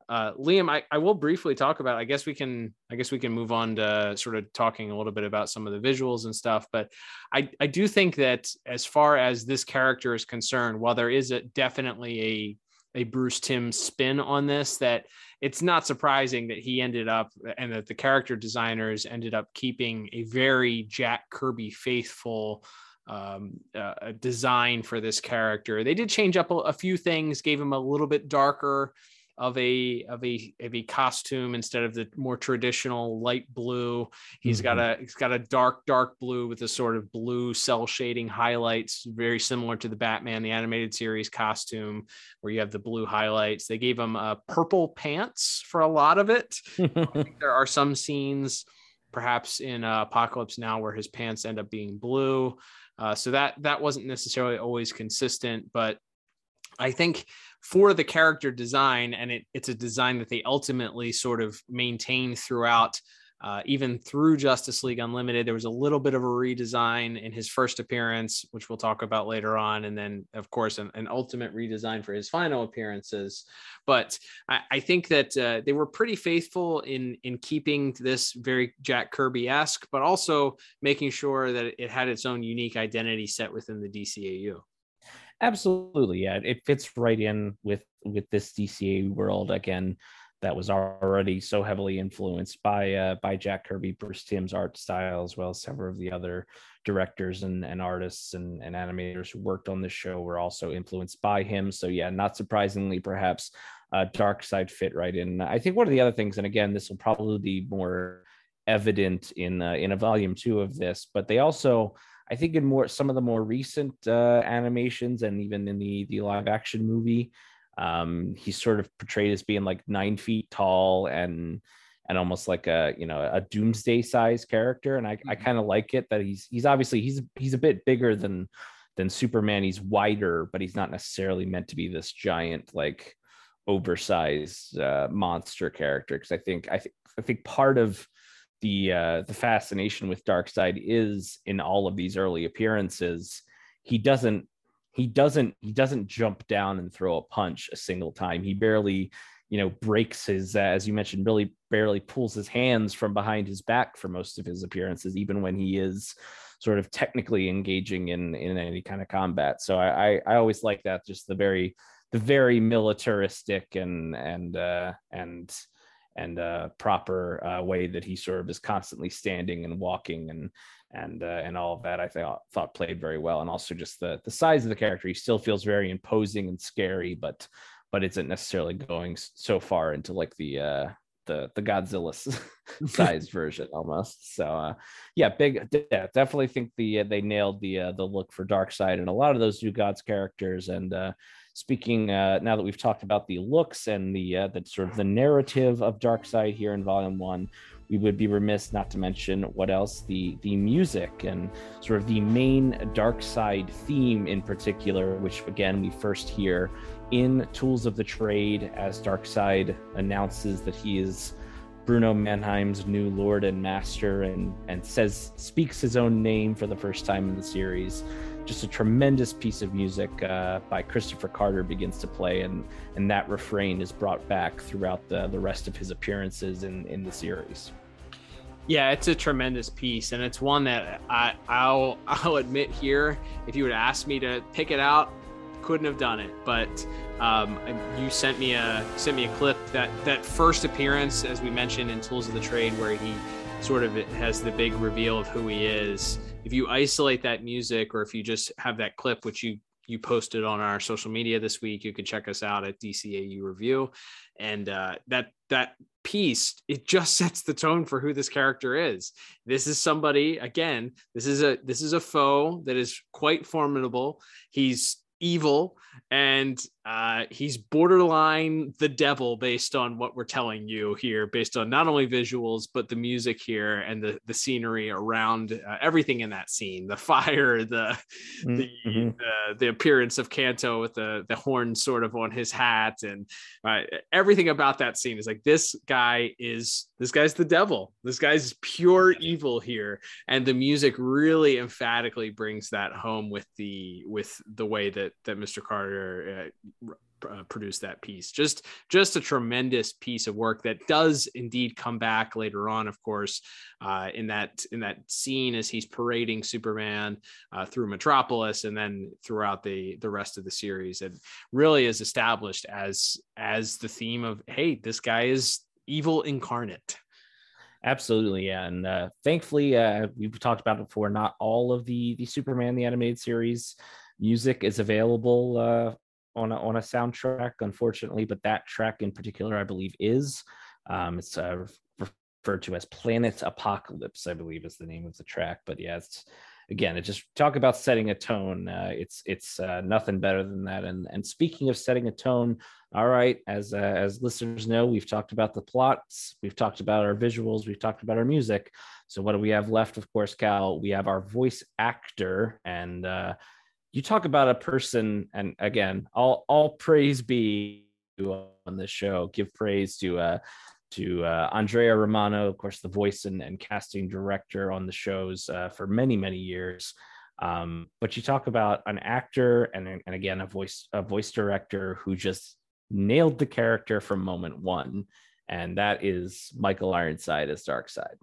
Uh, Liam, I, I will briefly talk about, I guess we can, I guess we can move on to sort of talking a little bit about some of the visuals and stuff, but I, I do think that as far as this character is concerned, while there is a, definitely a, a Bruce Timm spin on this, that it's not surprising that he ended up and that the character designers ended up keeping a very Jack Kirby faithful um uh, design for this character. They did change up a, a few things, gave him a little bit darker of a of a of a costume instead of the more traditional light blue. He's mm-hmm. got a he's got a dark dark blue with a sort of blue cell shading highlights, very similar to the Batman the animated series costume, where you have the blue highlights. They gave him uh, purple pants for a lot of it. I think there are some scenes, perhaps in uh, Apokolips.Now!, where his pants end up being blue. Uh, so that that wasn't necessarily always consistent, but I think for the character design, and it, it's a design that they ultimately sort of maintained throughout, uh, even through Justice League Unlimited. There was a little bit of a redesign in his first appearance, which we'll talk about later on. And then, of course, an, an ultimate redesign for his final appearances. But I, I think that uh, they were pretty faithful in, in keeping this very Jack Kirby-esque, but also making sure that it had its own unique identity set within the D C A U. Absolutely, yeah, it fits right in with with this D C A U world again that was already so heavily influenced by uh, by Jack Kirby, Bruce Timm's art style, as well as several of the other directors and, and artists and, and animators who worked on this show were also influenced by him. So yeah, not surprisingly, perhaps uh, Darkseid fit right in. I think one of the other things, and again, this will probably be more evident in uh, in a volume two of this, but they also, I think in more some of the more recent uh, animations and even in the, the live action movie, um, he's sort of portrayed as being like nine feet tall and and almost like a, you know, a doomsday size character. And I, I kind of like it that he's he's obviously he's he's a bit bigger than than Superman. He's wider, but he's not necessarily meant to be this giant, like, oversized uh, monster character. Because I think I think I think part of The uh, the fascination with Darkseid is in all of these early appearances, he doesn't he doesn't he doesn't jump down and throw a punch a single time. He barely, you know, breaks his uh, as you mentioned, really barely pulls his hands from behind his back for most of his appearances, even when he is sort of technically engaging in in any kind of combat. So I I, I always like that, just the very the very militaristic and and uh, and. and uh proper uh, way that he sort of is constantly standing and walking and and uh, and all of that, I thought thought played very well. And also just the the size of the character, he still feels very imposing and scary, but but isn't necessarily going so far into like the uh the the Godzilla size version almost. So uh yeah big yeah, definitely think the uh, they nailed the uh, the look for Darkseid and a lot of those new gods characters. And uh Speaking uh, now that we've talked about the looks and the uh, that sort of the narrative of Darkseid here in Volume One, we would be remiss not to mention what else the the music and sort of the main Darkseid theme in particular, which again we first hear in Tools of the Trade as Darkseid announces that he is Bruno Mannheim's new lord and master, and and says speaks his own name for the first time in the series. Just a tremendous piece of music uh, by Christopher Carter begins to play, and and that refrain is brought back throughout the, the rest of his appearances in, in the series. Yeah, it's a tremendous piece, and it's one that I, I'll I'll admit here, if you would ask me to pick it out, couldn't have done it. But um, you sent me a sent me a clip that that first appearance, as we mentioned in Tools of the Trade, where he sort of has the big reveal of who he is. If you isolate that music, or if you just have that clip, which you you posted on our social media this week, you can check us out at D C A U Review. And uh, that that piece, it just sets the tone for who this character is. This is somebody, again, this is a this is a foe that is quite formidable. He's evil, and uh he's borderline the devil, based on what we're telling you here, based on not only visuals but the music here and the the scenery around uh, everything in that scene, the fire, the the, mm-hmm. uh, the appearance of Kanto with the the horn sort of on his hat, and uh, everything about that scene is like, this guy is this guy's the devil, this guy's pure evil here. And the music really emphatically brings that home with the with the way that that Mister Carter uh, Uh, produce that piece. Just just a tremendous piece of work that does indeed come back later on, of course, uh, in that in that scene as he's parading Superman uh, through Metropolis, and then throughout the the rest of the series. And really is established as as the theme of, hey, this guy is evil incarnate. Absolutely, yeah. And uh, thankfully, uh, we've talked about it before, not all of the the Superman the animated series music is available uh, on a, on a soundtrack, unfortunately, but that track in particular, I believe, is um, it's uh, referred to as Planet Apokolips, I believe is the name of the track. But yeah, it's, again, it just talk about setting a tone. Uh, it's it's uh, nothing better than that. And and speaking of setting a tone, all right, as uh, as listeners know, we've talked about the plots, we've talked about our visuals, we've talked about our music. So what do we have left? Of course, Cal, we have our voice actor. And uh, you talk about a person, and again, all all praise be on this show. Give praise to uh, to uh, Andrea Romano, of course, the voice and, and casting director on the shows uh, for many, many years. Um, but you talk about an actor and, and again, a voice, a voice director who just nailed the character from moment one. And that is Michael Ironside as Darkseid.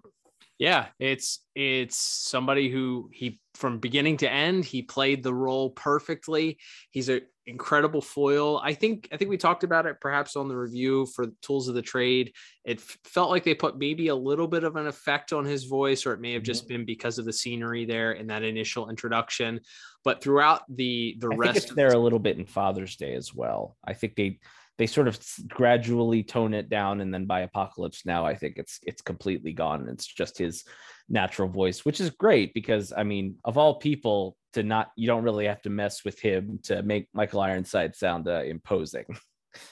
Yeah, it's it's somebody who he from beginning to end, he played the role perfectly. He's an incredible foil. I think I think we talked about it perhaps on the review for Tools of the Trade. It felt like they put maybe a little bit of an effect on his voice, or it may have just been because of the scenery there in that initial introduction. But throughout the the I rest, think it's there a little bit in Father's Day as well. I think they. They sort of gradually tone it down, and then by Apokolips.Now!, I think it's it's completely gone. And it's just his natural voice, which is great because, I mean, of all people to not, you don't really have to mess with him to make Michael Ironside sound uh, imposing.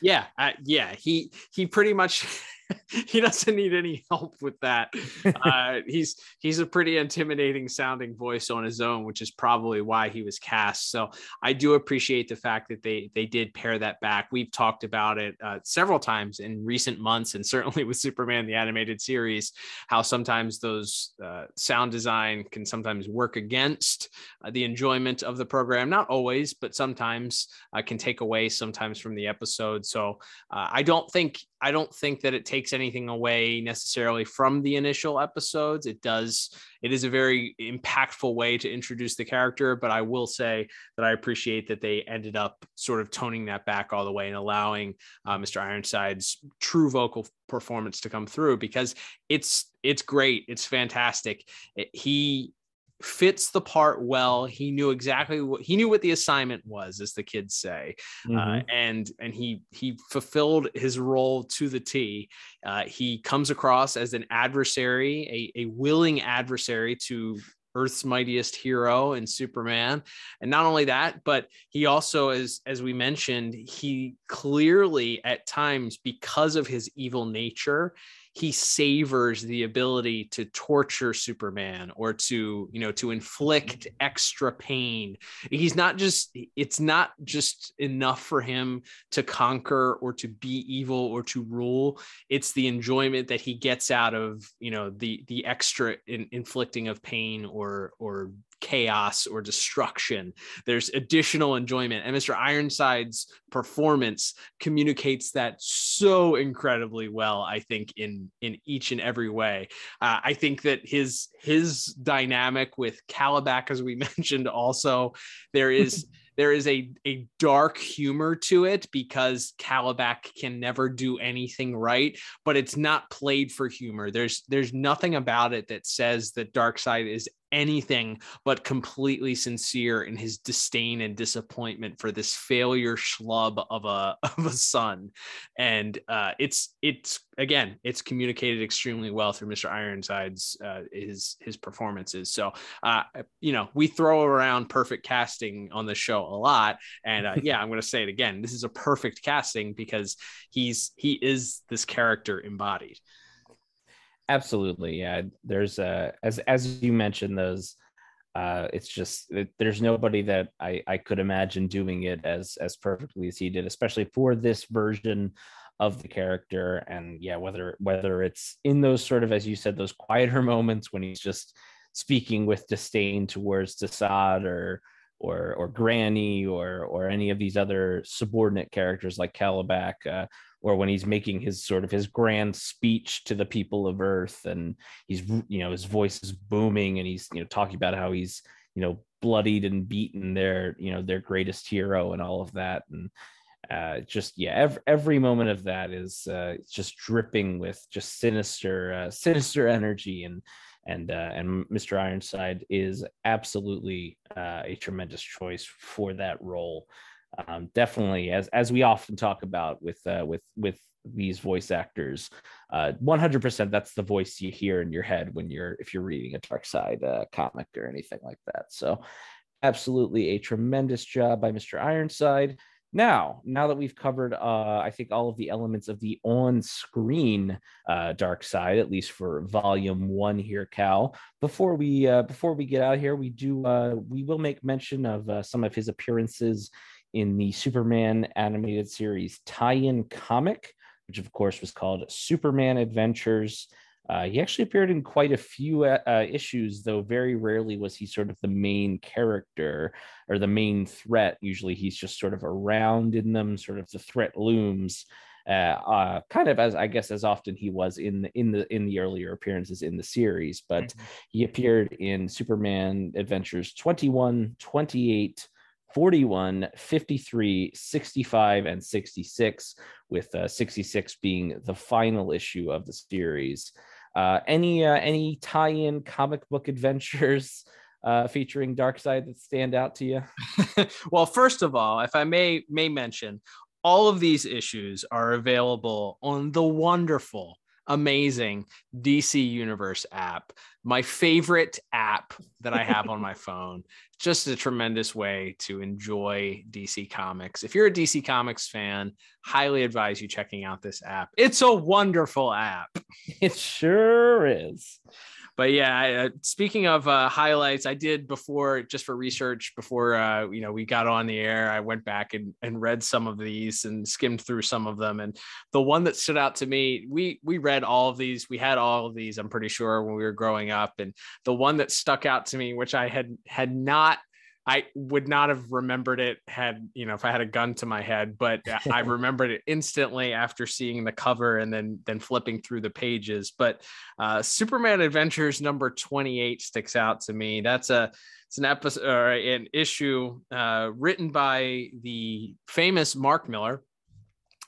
Yeah, uh, yeah, he he pretty much he doesn't need any help with that. Uh, he's he's a pretty intimidating sounding voice on his own, which is probably why he was cast. So I do appreciate the fact that they they did pare that back. We've talked about it uh, several times in recent months, and certainly with Superman the Animated Series, how sometimes those uh, sound design can sometimes work against uh, the enjoyment of the program. Not always, but sometimes uh, can take away sometimes from the episode. So uh, I don't think I don't think that it takes anything away necessarily from the initial episodes. It does. It is a very impactful way to introduce the character, but I will say that I appreciate that they ended up sort of toning that back all the way and allowing uh, Mister Ironside's true vocal performance to come through, because it's, it's great. It's fantastic. It, he fits the part well. He knew exactly what he knew what the assignment was, as the kids say. Mm-hmm. uh, and and he he fulfilled his role to the T. Uh, he comes across as an adversary, a, a willing adversary to Earth's mightiest hero and Superman. And not only that, but he also, as as we mentioned, he clearly at times, because of his evil nature, he savors the ability to torture Superman or to, you know, to inflict extra pain. He's not just, it's not just enough for him to conquer or to be evil or to rule. It's the enjoyment that he gets out of, you know, the, the extra in, inflicting of pain or, or chaos or destruction. There's additional enjoyment, and Mister Ironside's performance communicates that so incredibly well, I think, in in each and every way. uh, I think that his his dynamic with Kalibak, as we mentioned, also there is there is a a dark humor to it, because Kalibak can never do anything right, but it's not played for humor. There's there's nothing about it that says that Darkseid is anything but completely sincere in his disdain and disappointment for this failure schlub of a of a son. And uh it's it's again, it's communicated extremely well through Mister Ironside's uh his his performances. So uh you know, we throw around perfect casting on the show a lot, and uh, yeah, I'm gonna say it again, this is a perfect casting, because he's he is this character embodied. Absolutely. Yeah. There's uh as, as you mentioned, those, uh, it's just, it, there's nobody that I, I could imagine doing it as, as perfectly as he did, especially for this version of the character. And yeah, whether, whether it's in those sort of, as you said, those quieter moments when he's just speaking with disdain towards Desaad or, or, or Granny or, or any of these other subordinate characters like Kalibak, uh, or when he's making his sort of his grand speech to the people of Earth, and he's, you know, his voice is booming, and he's, you know, talking about how he's, you know, bloodied and beaten their, you know, their greatest hero and all of that. And uh, just, yeah, every, every moment of that is uh, just dripping with just sinister, uh, sinister energy. And, and, uh, and Mister Ironside is absolutely uh, a tremendous choice for that role. um, definitely, as as we often talk about with uh, with with these voice actors, uh, one hundred percent that's the voice you hear in your head when you're if you're reading a Darkseid uh, comic or anything like that. So absolutely a tremendous job by Mister Ironside. Now, now that we've covered, uh, I think, all of the elements of the on-screen uh, Darkseid, at least for Volume One here, Cal. Before we uh, before we get out of here, we do uh, we will make mention of uh, some of his appearances in the Superman animated series tie-in comic, which of course was called Superman Adventures. Uh, he actually appeared in quite a few uh, issues, though very rarely was he sort of the main character or the main threat. Usually he's just sort of around in them, sort of the threat looms, uh, uh, kind of as, I guess, as often he was in the, in the in the earlier appearances in the series. But mm-hmm. he appeared in Superman Adventures twenty-one, twenty-eight, forty-one, fifty-three, sixty-five, and sixty-six, with uh, sixty-six being the final issue of the series. Uh, any uh, any tie-in comic book adventures uh, featuring Darkseid that stand out to you? Well, first of all, if I may may mention, all of these issues are available on the wonderful, amazing D C Universe app, my favorite app that I have on my phone. Just a tremendous way to enjoy D C Comics. If you're a D C Comics fan, highly advise you checking out this app. It's a wonderful app. It sure is. But yeah, speaking of uh, highlights, I did before, just for research, before uh, you know we got on the air, I went back and, and read some of these and skimmed through some of them. And the one that stood out to me, we we read all of these. We had all of these, I'm pretty sure, when we were growing up. And the one that stuck out to me, which I had had not, I would not have remembered it had, you know, if I had a gun to my head, but I remembered it instantly after seeing the cover and then, then flipping through the pages. But uh, Superman Adventures number twenty-eight sticks out to me. That's a, it's an episode or an issue uh, written by the famous Mark Millar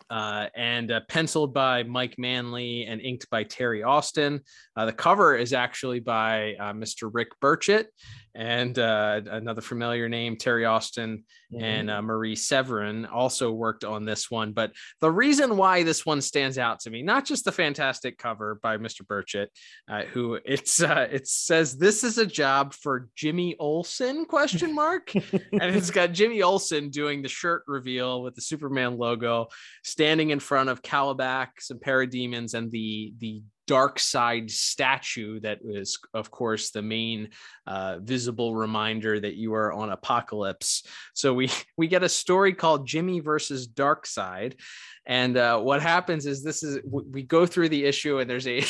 uh, and uh, penciled by Mike Manley and inked by Terry Austin. Uh, the cover is actually by uh, Mister Rick Burchett. And uh, another familiar name, Terry Austin mm-hmm. and uh, Marie Severin also worked on this one. But the reason why this one stands out to me, not just the fantastic cover by Mister Burchett, uh, who it's uh, it says, "This is a job for Jimmy Olsen, question mark. And it's got Jimmy Olsen doing the shirt reveal with the Superman logo, standing in front of Kalibak, some Parademons, and the the Darkseid statue that was, of course, the main uh, visible reminder that you are on Apokolips. So we we get a story called Jimmy versus Darkseid, and uh, what happens is this is we go through the issue and there's a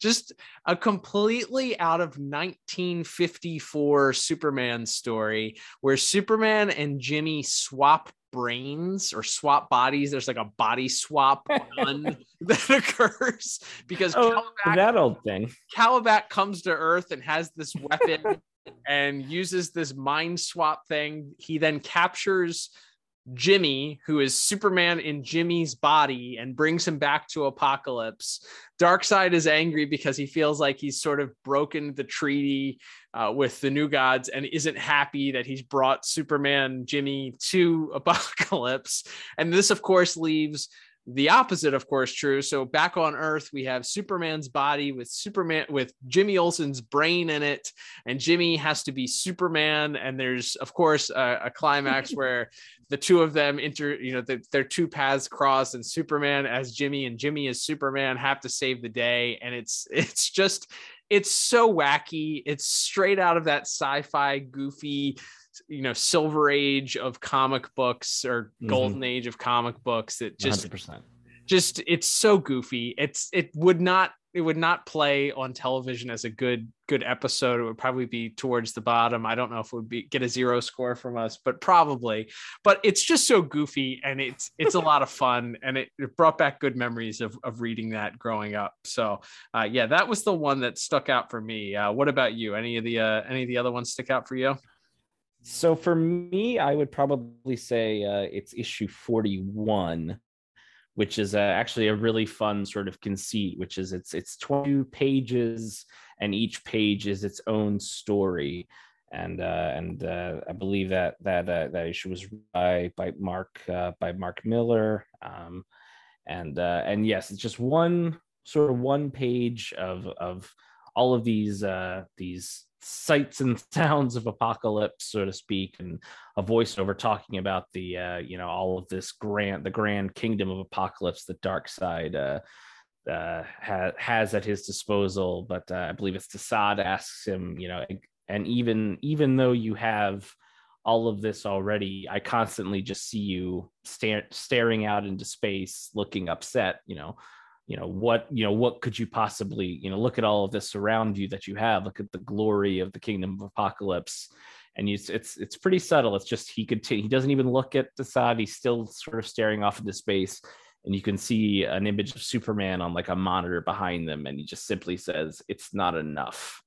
just a completely out of nineteen fifty-four Superman story where Superman and Jimmy swap brains or swap bodies. There's like a body swap that occurs because oh, Kalibak, that old thing. Kalibak comes to Earth and has this weapon and uses this mind swap thing. He then captures Jimmy, who is Superman in Jimmy's body, and brings him back to Apokolips. Darkseid is angry because he feels like he's sort of broken the treaty uh, with the New Gods and isn't happy that he's brought Superman Jimmy to Apokolips. And this, of course, leaves the opposite, of course, true. So back on Earth, we have Superman's body with Superman with Jimmy Olsen's brain in it, and Jimmy has to be Superman. And there's, of course, a, a climax where the two of them inter, you know, the, their two paths cross, and Superman as Jimmy and Jimmy as Superman have to save the day. And it's it's just it's so wacky. It's straight out of that sci-fi goofy, you know, silver age of comic books or golden mm-hmm. age of comic books. That just, one hundred percent. Just, it's so goofy. It's, it would not, it would not play on television as a good, good episode. It would probably be towards the bottom. I don't know if it would be, get a zero score from us, but probably, but it's just so goofy and it's, it's a lot of fun. And it, it brought back good memories of, of reading that growing up. So uh, yeah, that was the one that stuck out for me. Uh, what about you? Any of the, uh, any of the other ones stick out for you? So for me, I would probably say uh, it's issue forty-one, which is uh, actually a really fun sort of conceit, which is it's it's twenty-two pages and each page is its own story. and uh, and uh, I believe that that uh, that issue was by by Mark uh, by Mark Millar, um, and uh, and yes, it's just one sort of one page of of all of these uh, these sights and sounds of Apokolips, so to speak, and a voiceover talking about the uh, you know all of this grand the grand kingdom of Apokolips that Darkseid Uh, Uh, ha, has at his disposal, but uh, I believe it's Desaad asks him, you know, and even even though you have all of this already, I constantly just see you stare, staring out into space, looking upset. You know, you know what, you know what could you possibly, you know, look at all of this around you that you have. Look at the glory of the kingdom of Apokolips, and you, it's it's pretty subtle. It's just he continue, he doesn't even look at Desaad. He's still sort of staring off into space. And you can see an image of Superman on like a monitor behind them, and he just simply says, "It's not enough,"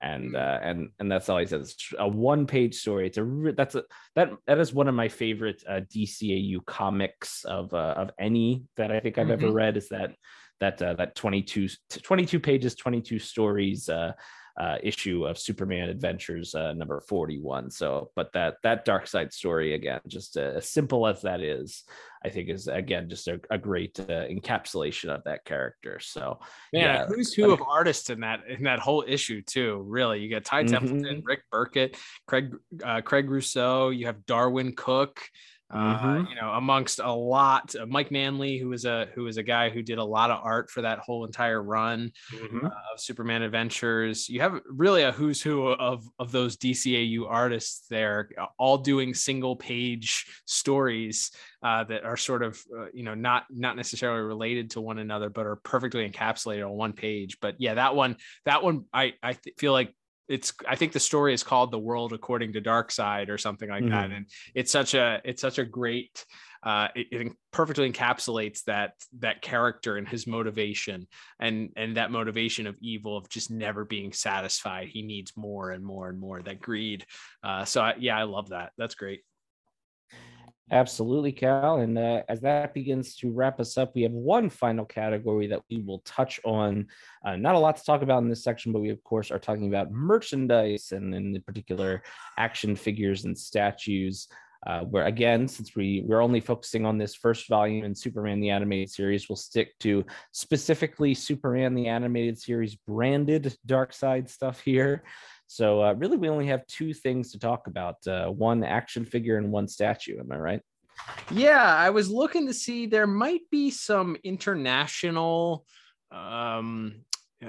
and uh, and and that's all he says. It's a one-page story. It's a re- that's a that that is one of my favorite uh, D C A U comics of uh, of any that I think I've mm-hmm. ever read. Is that that uh, that twenty-two pages, twenty-two stories uh, uh, issue of Superman Adventures uh, number forty-one. So, but that that Darkseid story again, just uh, as simple as that is, I think is, again, just a, a great uh, encapsulation of that character. So yeah, yeah. Who's who of artists in that, in that whole issue too, really. You got Ty mm-hmm. Templeton, Rick Burkitt, Craig, uh, Craig Rousseau, you have Darwin Cook, uh, mm-hmm. you know, amongst a lot, uh, Mike Manley, who was a, who was a guy who did a lot of art for that whole entire run mm-hmm. uh, of Superman Adventures. You have really a who's who of, of those D C A U artists there, all doing single page stories uh, that are sort of, uh, you know, not, not necessarily related to one another, but are perfectly encapsulated on one page. But yeah, that one, that one, I, I th- feel like it's, I think the story is called The World According to Darkseid or something like mm-hmm. that. And it's such a, it's such a great, uh, it, it perfectly encapsulates that, that character and his motivation and, and that motivation of evil, of just never being satisfied. He needs more and more and more, that greed. Uh, so I, yeah, I love that. That's great. Absolutely, Cal. And uh, as that begins to wrap us up, we have one final category that we will touch on. Uh, not a lot to talk about in this section, but we, of course, are talking about merchandise and, in particular, action figures and statues, uh, where, again, since we, we're only focusing on this first volume in Superman the Animated Series, we'll stick to specifically Superman the Animated Series branded Darkseid stuff here. So uh, really, we only have two things to talk about, uh, one action figure and one statue. Am I right? Yeah, I was looking to see there might be some international, um,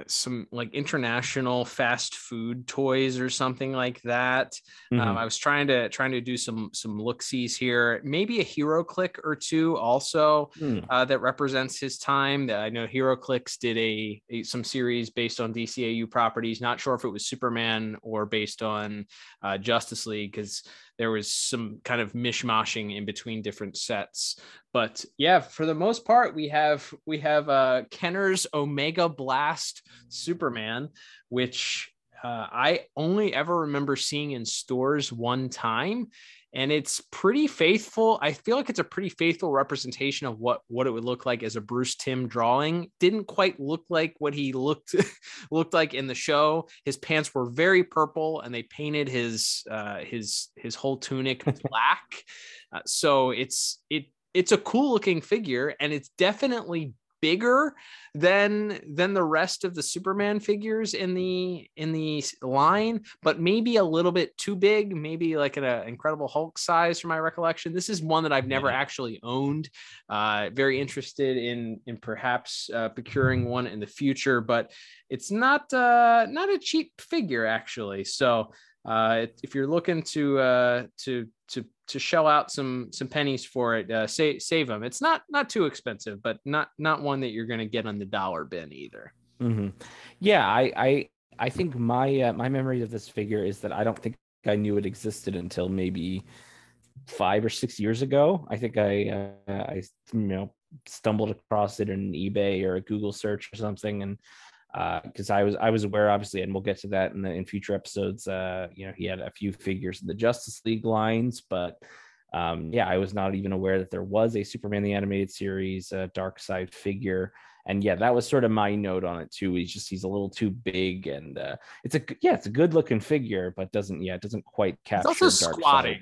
some like international fast food toys or something like that. Mm-hmm. Um, I was trying to trying to do some some look-sees here, maybe a HeroClix or two also mm. uh, that represents his time. I know HeroClix did a, a some series based on D C A U properties. Not sure if it was Superman or based on uh, Justice League, because there was some kind of mishmashing in between different sets. But yeah, for the most part, we have we have uh, Kenner's Omega Blast Superman, which uh, I only ever remember seeing in stores one time. And it's pretty faithful. I feel like it's a pretty faithful representation of what, what it would look like as a Bruce Timm drawing. Didn't quite look like what he looked looked like in the show. His pants were very purple, and they painted his uh, his his whole tunic black. Uh, so it's it it's a cool looking figure, and it's definitely bigger than than the rest of the Superman figures in the in the line, but maybe a little bit too big, maybe like an Incredible Hulk size from my recollection. This is one that I've never yeah. actually owned. Uh, very interested in in perhaps uh, procuring one in the future, but it's not uh, not a cheap figure actually. So uh, if you're looking to uh, to to to shell out some some pennies for it, uh, save save them. It's not not too expensive, but not not one that you're going to get on the dollar bin either. Mm-hmm. Yeah, I, I I think my uh, my memory of this figure is that I don't think I knew it existed until maybe five or six years ago. I think I uh, I you know stumbled across it in eBay or a Google search or something, and because uh, I was I was aware, obviously, and we'll get to that in the in future episodes. Uh, you know, he had a few figures in the Justice League lines, but um, yeah, I was not even aware that there was a Superman the Animated Series uh, Darkseid figure. And yeah, that was sort of my note on it too. He's just, he's a little too big, and uh, it's a, yeah, it's a good looking figure, but doesn't, yeah, it doesn't quite capture. It's also Dark squatting.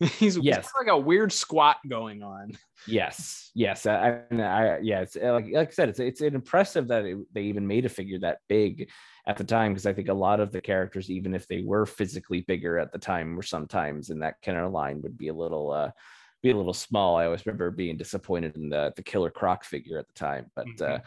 Side. He's, yes. He's like a weird squat going on. Yes. Yes. I, I yeah. It's like, like I said, it's, it's impressive that it, they even made a figure that big at the time. Cause I think a lot of the characters, even if they were physically bigger at the time, were sometimes in that kind of line would be a little, uh, be a little small. I always remember being disappointed in the the Killer Croc figure at the time, but mm-hmm. uh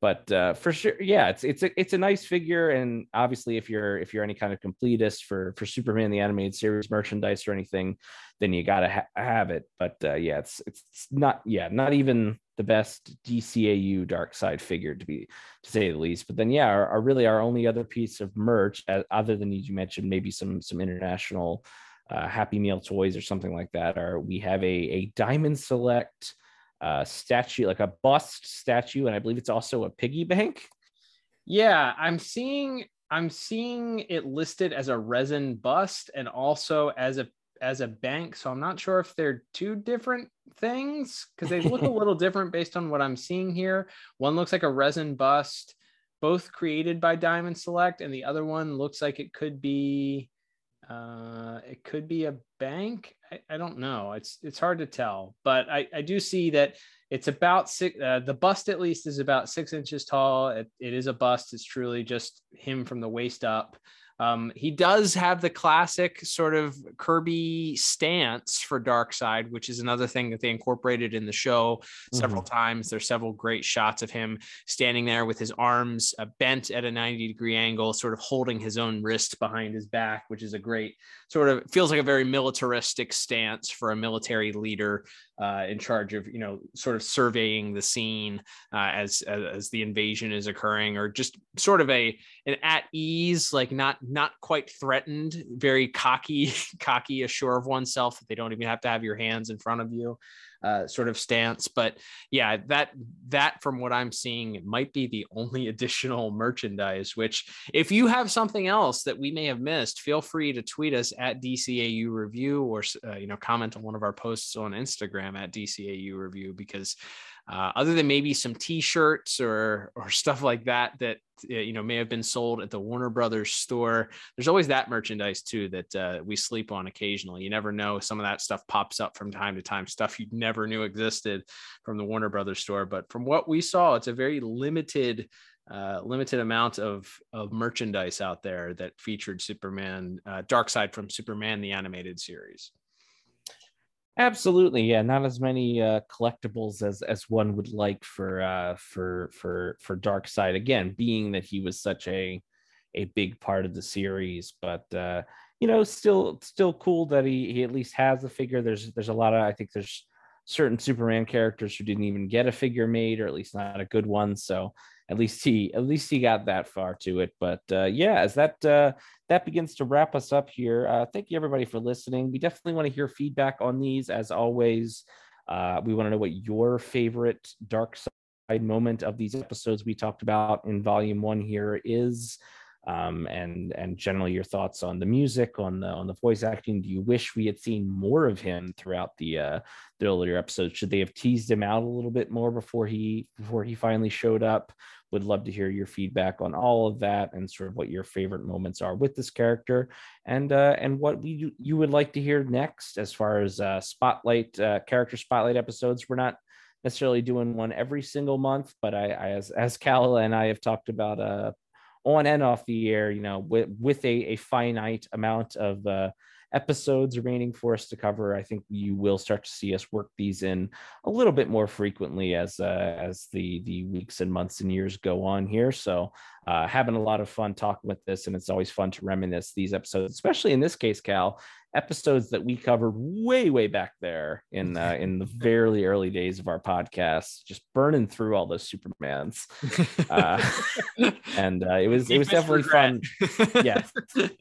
but uh for sure, yeah, it's it's a, it's a nice figure, and obviously if you're if you're any kind of completist for for Superman the Animated Series merchandise or anything, then you gotta ha- have it. But uh yeah, it's it's not yeah not even the best D C A U Darkseid figure, to be to say the least. But then yeah, our, our really our only other piece of merch, as, other than you mentioned maybe some some international Uh, Happy Meal toys or something like that, or we have a a Diamond Select uh statue, like a bust statue, and I believe it's also a piggy bank. Yeah, I'm seeing I'm seeing it listed as a resin bust and also as a as a bank, so I'm not sure if they're two different things because they look a little different based on what I'm seeing here. One looks like a resin bust, both created by Diamond Select, and the other one looks like it could be uh it could be a bank. I, I don't know, it's it's hard to tell, but I I do see that it's about six uh, the bust at least is about six inches tall. It, it is a bust. It's truly just him from the waist up. Um he does have the classic sort of Kirby stance for Darkseid, which is another thing that they incorporated in the show several mm-hmm. times. There's several great shots of him standing there with his arms uh, bent at a ninety degree angle, sort of holding his own wrist behind his back, which is a great sort of, feels like a very militaristic stance for a military leader uh in charge of, you know, sort of surveying the scene uh, as, as as the invasion is occurring, or just sort of a an at ease, like not not quite threatened, very cocky cocky assure of oneself that they don't even have to have your hands in front of you uh sort of stance. But yeah, that that from what I'm seeing, it might be the only additional merchandise. Which if you have something else that we may have missed, feel free to tweet us at D C A U Review, or uh, you know, comment on one of our posts on Instagram at D C A U Review, because Uh, other than maybe some t-shirts or or stuff like that that, you know, may have been sold at the Warner Brothers store, there's always that merchandise too that uh, we sleep on occasionally. You never know, some of that stuff pops up from time to time, stuff you never knew existed from the Warner Brothers store. But from what we saw, it's a very limited uh, limited amount of of merchandise out there that featured Superman, uh, Darkseid from Superman the Animated Series. Absolutely, yeah. Not as many uh, collectibles as as one would like for uh, for for for Darkseid. Again, being that he was such a a big part of the series, but uh, you know, still still cool that he he at least has a figure. There's there's a lot of, I think there's certain Superman characters who didn't even get a figure made, or at least not a good one. So at least he at least he got that far to it. But uh, yeah, as that. Uh, That begins to wrap us up here. Uh, thank you, everybody, for listening. We definitely want to hear feedback on these. As always, uh, we want to know what your favorite Darkseid moment of these episodes we talked about in Volume One here is, um, and and generally your thoughts on the music, on the on the voice acting. Do you wish we had seen more of him throughout the uh, the earlier episodes? Should they have teased him out a little bit more before he before he finally showed up? Would love to hear your feedback on all of that, and sort of what your favorite moments are with this character, and uh, and what we you would like to hear next as far as uh, spotlight uh, character spotlight episodes. We're not necessarily doing one every single month, but I, I as as Kalila and I have talked about uh, on and off the air, you know, with with a, a finite amount of uh, episodes remaining for us to cover, I think you will start to see us work these in a little bit more frequently as uh, as the the weeks and months and years go on here. So uh, having a lot of fun talking with this, and it's always fun to reminisce these episodes, especially in this case, Cal, episodes that we covered way way back there in uh, in the very early days of our podcast, just burning through all those Supermans, uh, and uh, it was it was definitely fun. Yes,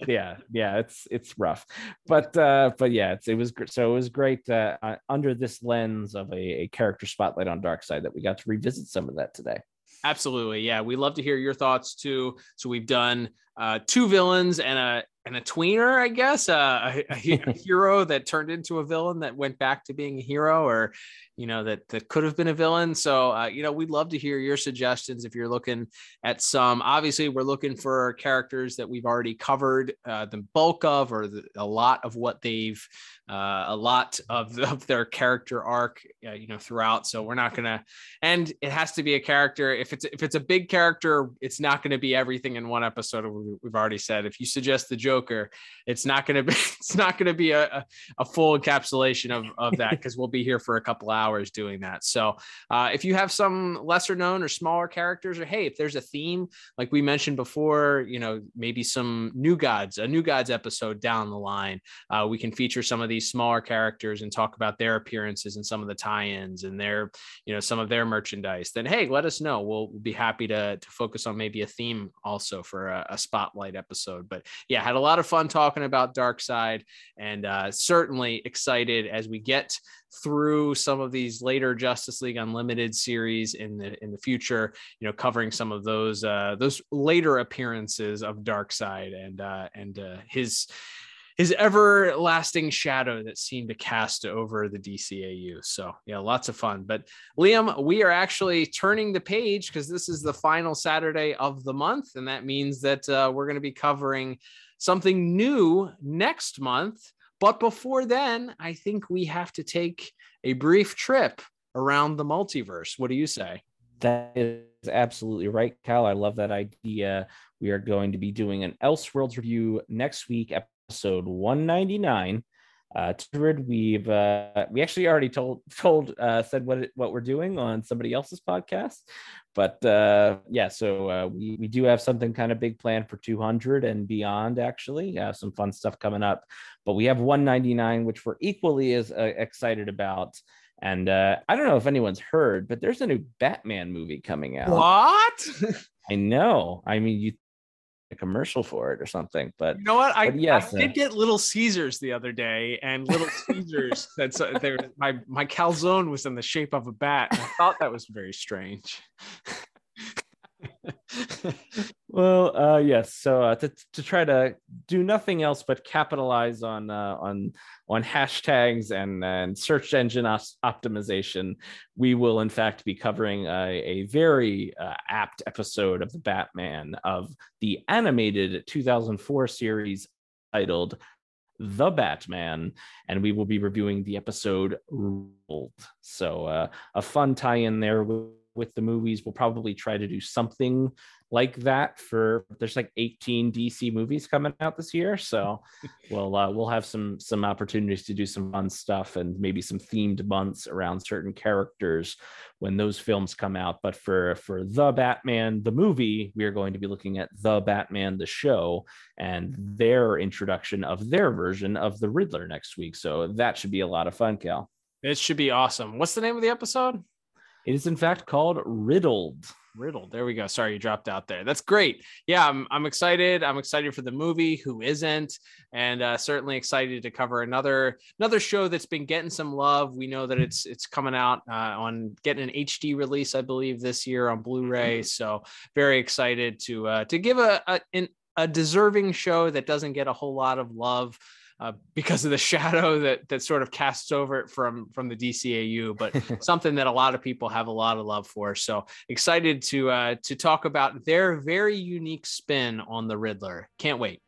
yeah, yeah, it's it's rough, but uh, but yeah, it's, it was so it was great uh, under this lens of a, a character spotlight on Darkseid that we got to revisit some of that today. Absolutely. Yeah. We love to hear your thoughts too. So we've done uh, two villains and a and a tweener, I guess, uh, a, a hero that turned into a villain that went back to being a hero, or, you know, that, that could have been a villain. So, uh, you know, we'd love to hear your suggestions if you're looking at some. Obviously, we're looking for characters that we've already covered uh, the bulk of, or the, a lot of what they've, uh, a lot of, of their character arc, uh, you know, throughout. So we're not going to, and it has to be a character. If it's, if it's a big character, it's not going to be everything in one episode. We've already said, if you suggest the joke, Joker, it's not going to be it's not going to be a, a full encapsulation of, of that, because we'll be here for a couple hours doing that. So uh, if you have some lesser known or smaller characters, or hey, if there's a theme, like we mentioned before, you know, maybe some New Gods, a New Gods episode down the line, uh, we can feature some of these smaller characters and talk about their appearances and some of the tie-ins and their, you know, some of their merchandise. Then hey, let us know. We'll, we'll be happy to, to focus on maybe a theme also for a, a spotlight episode. But yeah, had a A lot of fun talking about Darkseid, and uh, certainly excited as we get through some of these later Justice League Unlimited series in the in the future. You know, covering some of those uh, those later appearances of Darkseid and uh, and uh, his his everlasting shadow that seemed to cast over the D C A U. So yeah, lots of fun. But Liam, we are actually turning the page, because this is the final Saturday of the month, and that means that uh, we're going to be covering something new next month. But before then, I think we have to take a brief trip around the multiverse. What do you say? That is absolutely right, Kyle. I love that idea. We are going to be doing an Elseworlds review next week, episode one ninety-nine. Uh, we've uh, we actually already told told uh, said what what we're doing on somebody else's podcast, but uh, yeah, so uh, we we do have something kind of big planned for two hundred and beyond. Actually, uh, some fun stuff coming up, but we have one ninety-nine, which we're equally as uh, excited about. And uh, I don't know if anyone's heard, but there's a new Batman movie coming out. What? I know. I mean, you. A commercial for it or something, but you know what, I, yes, I did get Little Caesars the other day, and Little Caesars that's there my my calzone was in the shape of a bat, and I thought that was very strange. Well, uh yes, so uh, to, to try to do nothing else but capitalize on uh, on on hashtags and and search engine optimization, we will in fact be covering a, a very uh, apt episode of The Batman, of the animated two thousand four series titled The Batman, and we will be reviewing the episode Ruled. So uh, a fun tie-in there with with the movies. We'll probably try to do something like that for, there's like eighteen D C movies coming out this year, so we'll uh, we'll have some some opportunities to do some fun stuff, and maybe some themed months around certain characters when those films come out. But for for The Batman the movie, we are going to be looking at The Batman the show and their introduction of their version of the Riddler next week, so that should be a lot of fun, Cal. It should be awesome. What's the name of the episode? It is in fact called Riddled. Riddled. There we go. Sorry, you dropped out there. That's great. Yeah, I'm I'm excited. I'm excited for the movie. Who isn't? And uh, certainly excited to cover another another show that's been getting some love. We know that it's it's coming out uh, on getting an H D release, I believe, this year on Blu-ray. Mm-hmm. So very excited to uh, to give a a, an, a deserving show that doesn't get a whole lot of love. Uh, because of the shadow that that sort of casts over it from from the D C A U, but something that a lot of people have a lot of love for. So excited to uh, to talk about their very unique spin on the Riddler. Can't wait.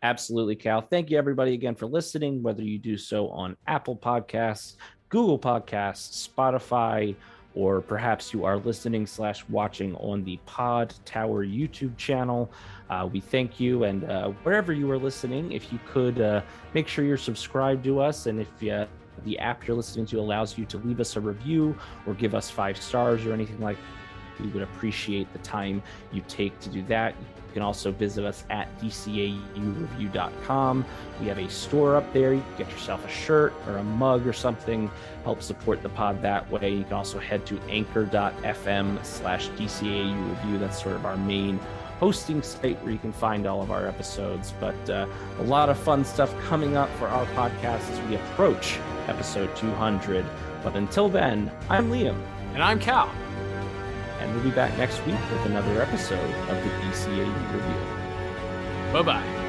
Absolutely, Cal. Thank you, everybody, again for listening, whether you do so on Apple Podcasts, Google Podcasts, Spotify, or perhaps you are listening slash watching on the Pod Tower YouTube channel. Uh, we thank you, and uh, wherever you are listening, if you could uh, make sure you're subscribed to us, and if uh, the app you're listening to allows you to leave us a review or give us five stars or anything like that, we would appreciate the time you take to do that. You can also visit us at D C A U review dot com. We have a store up there. You can get yourself a shirt or a mug or something. Help support the pod that way. You can also head to anchor dot f m slash D C A U review. That's sort of our main hosting site where you can find all of our episodes. But uh, a lot of fun stuff coming up for our podcast as we approach episode two hundred. But until then, I'm Liam. And I'm Cal. And we'll be back next week with another episode of the D C A U Review. Bye-bye.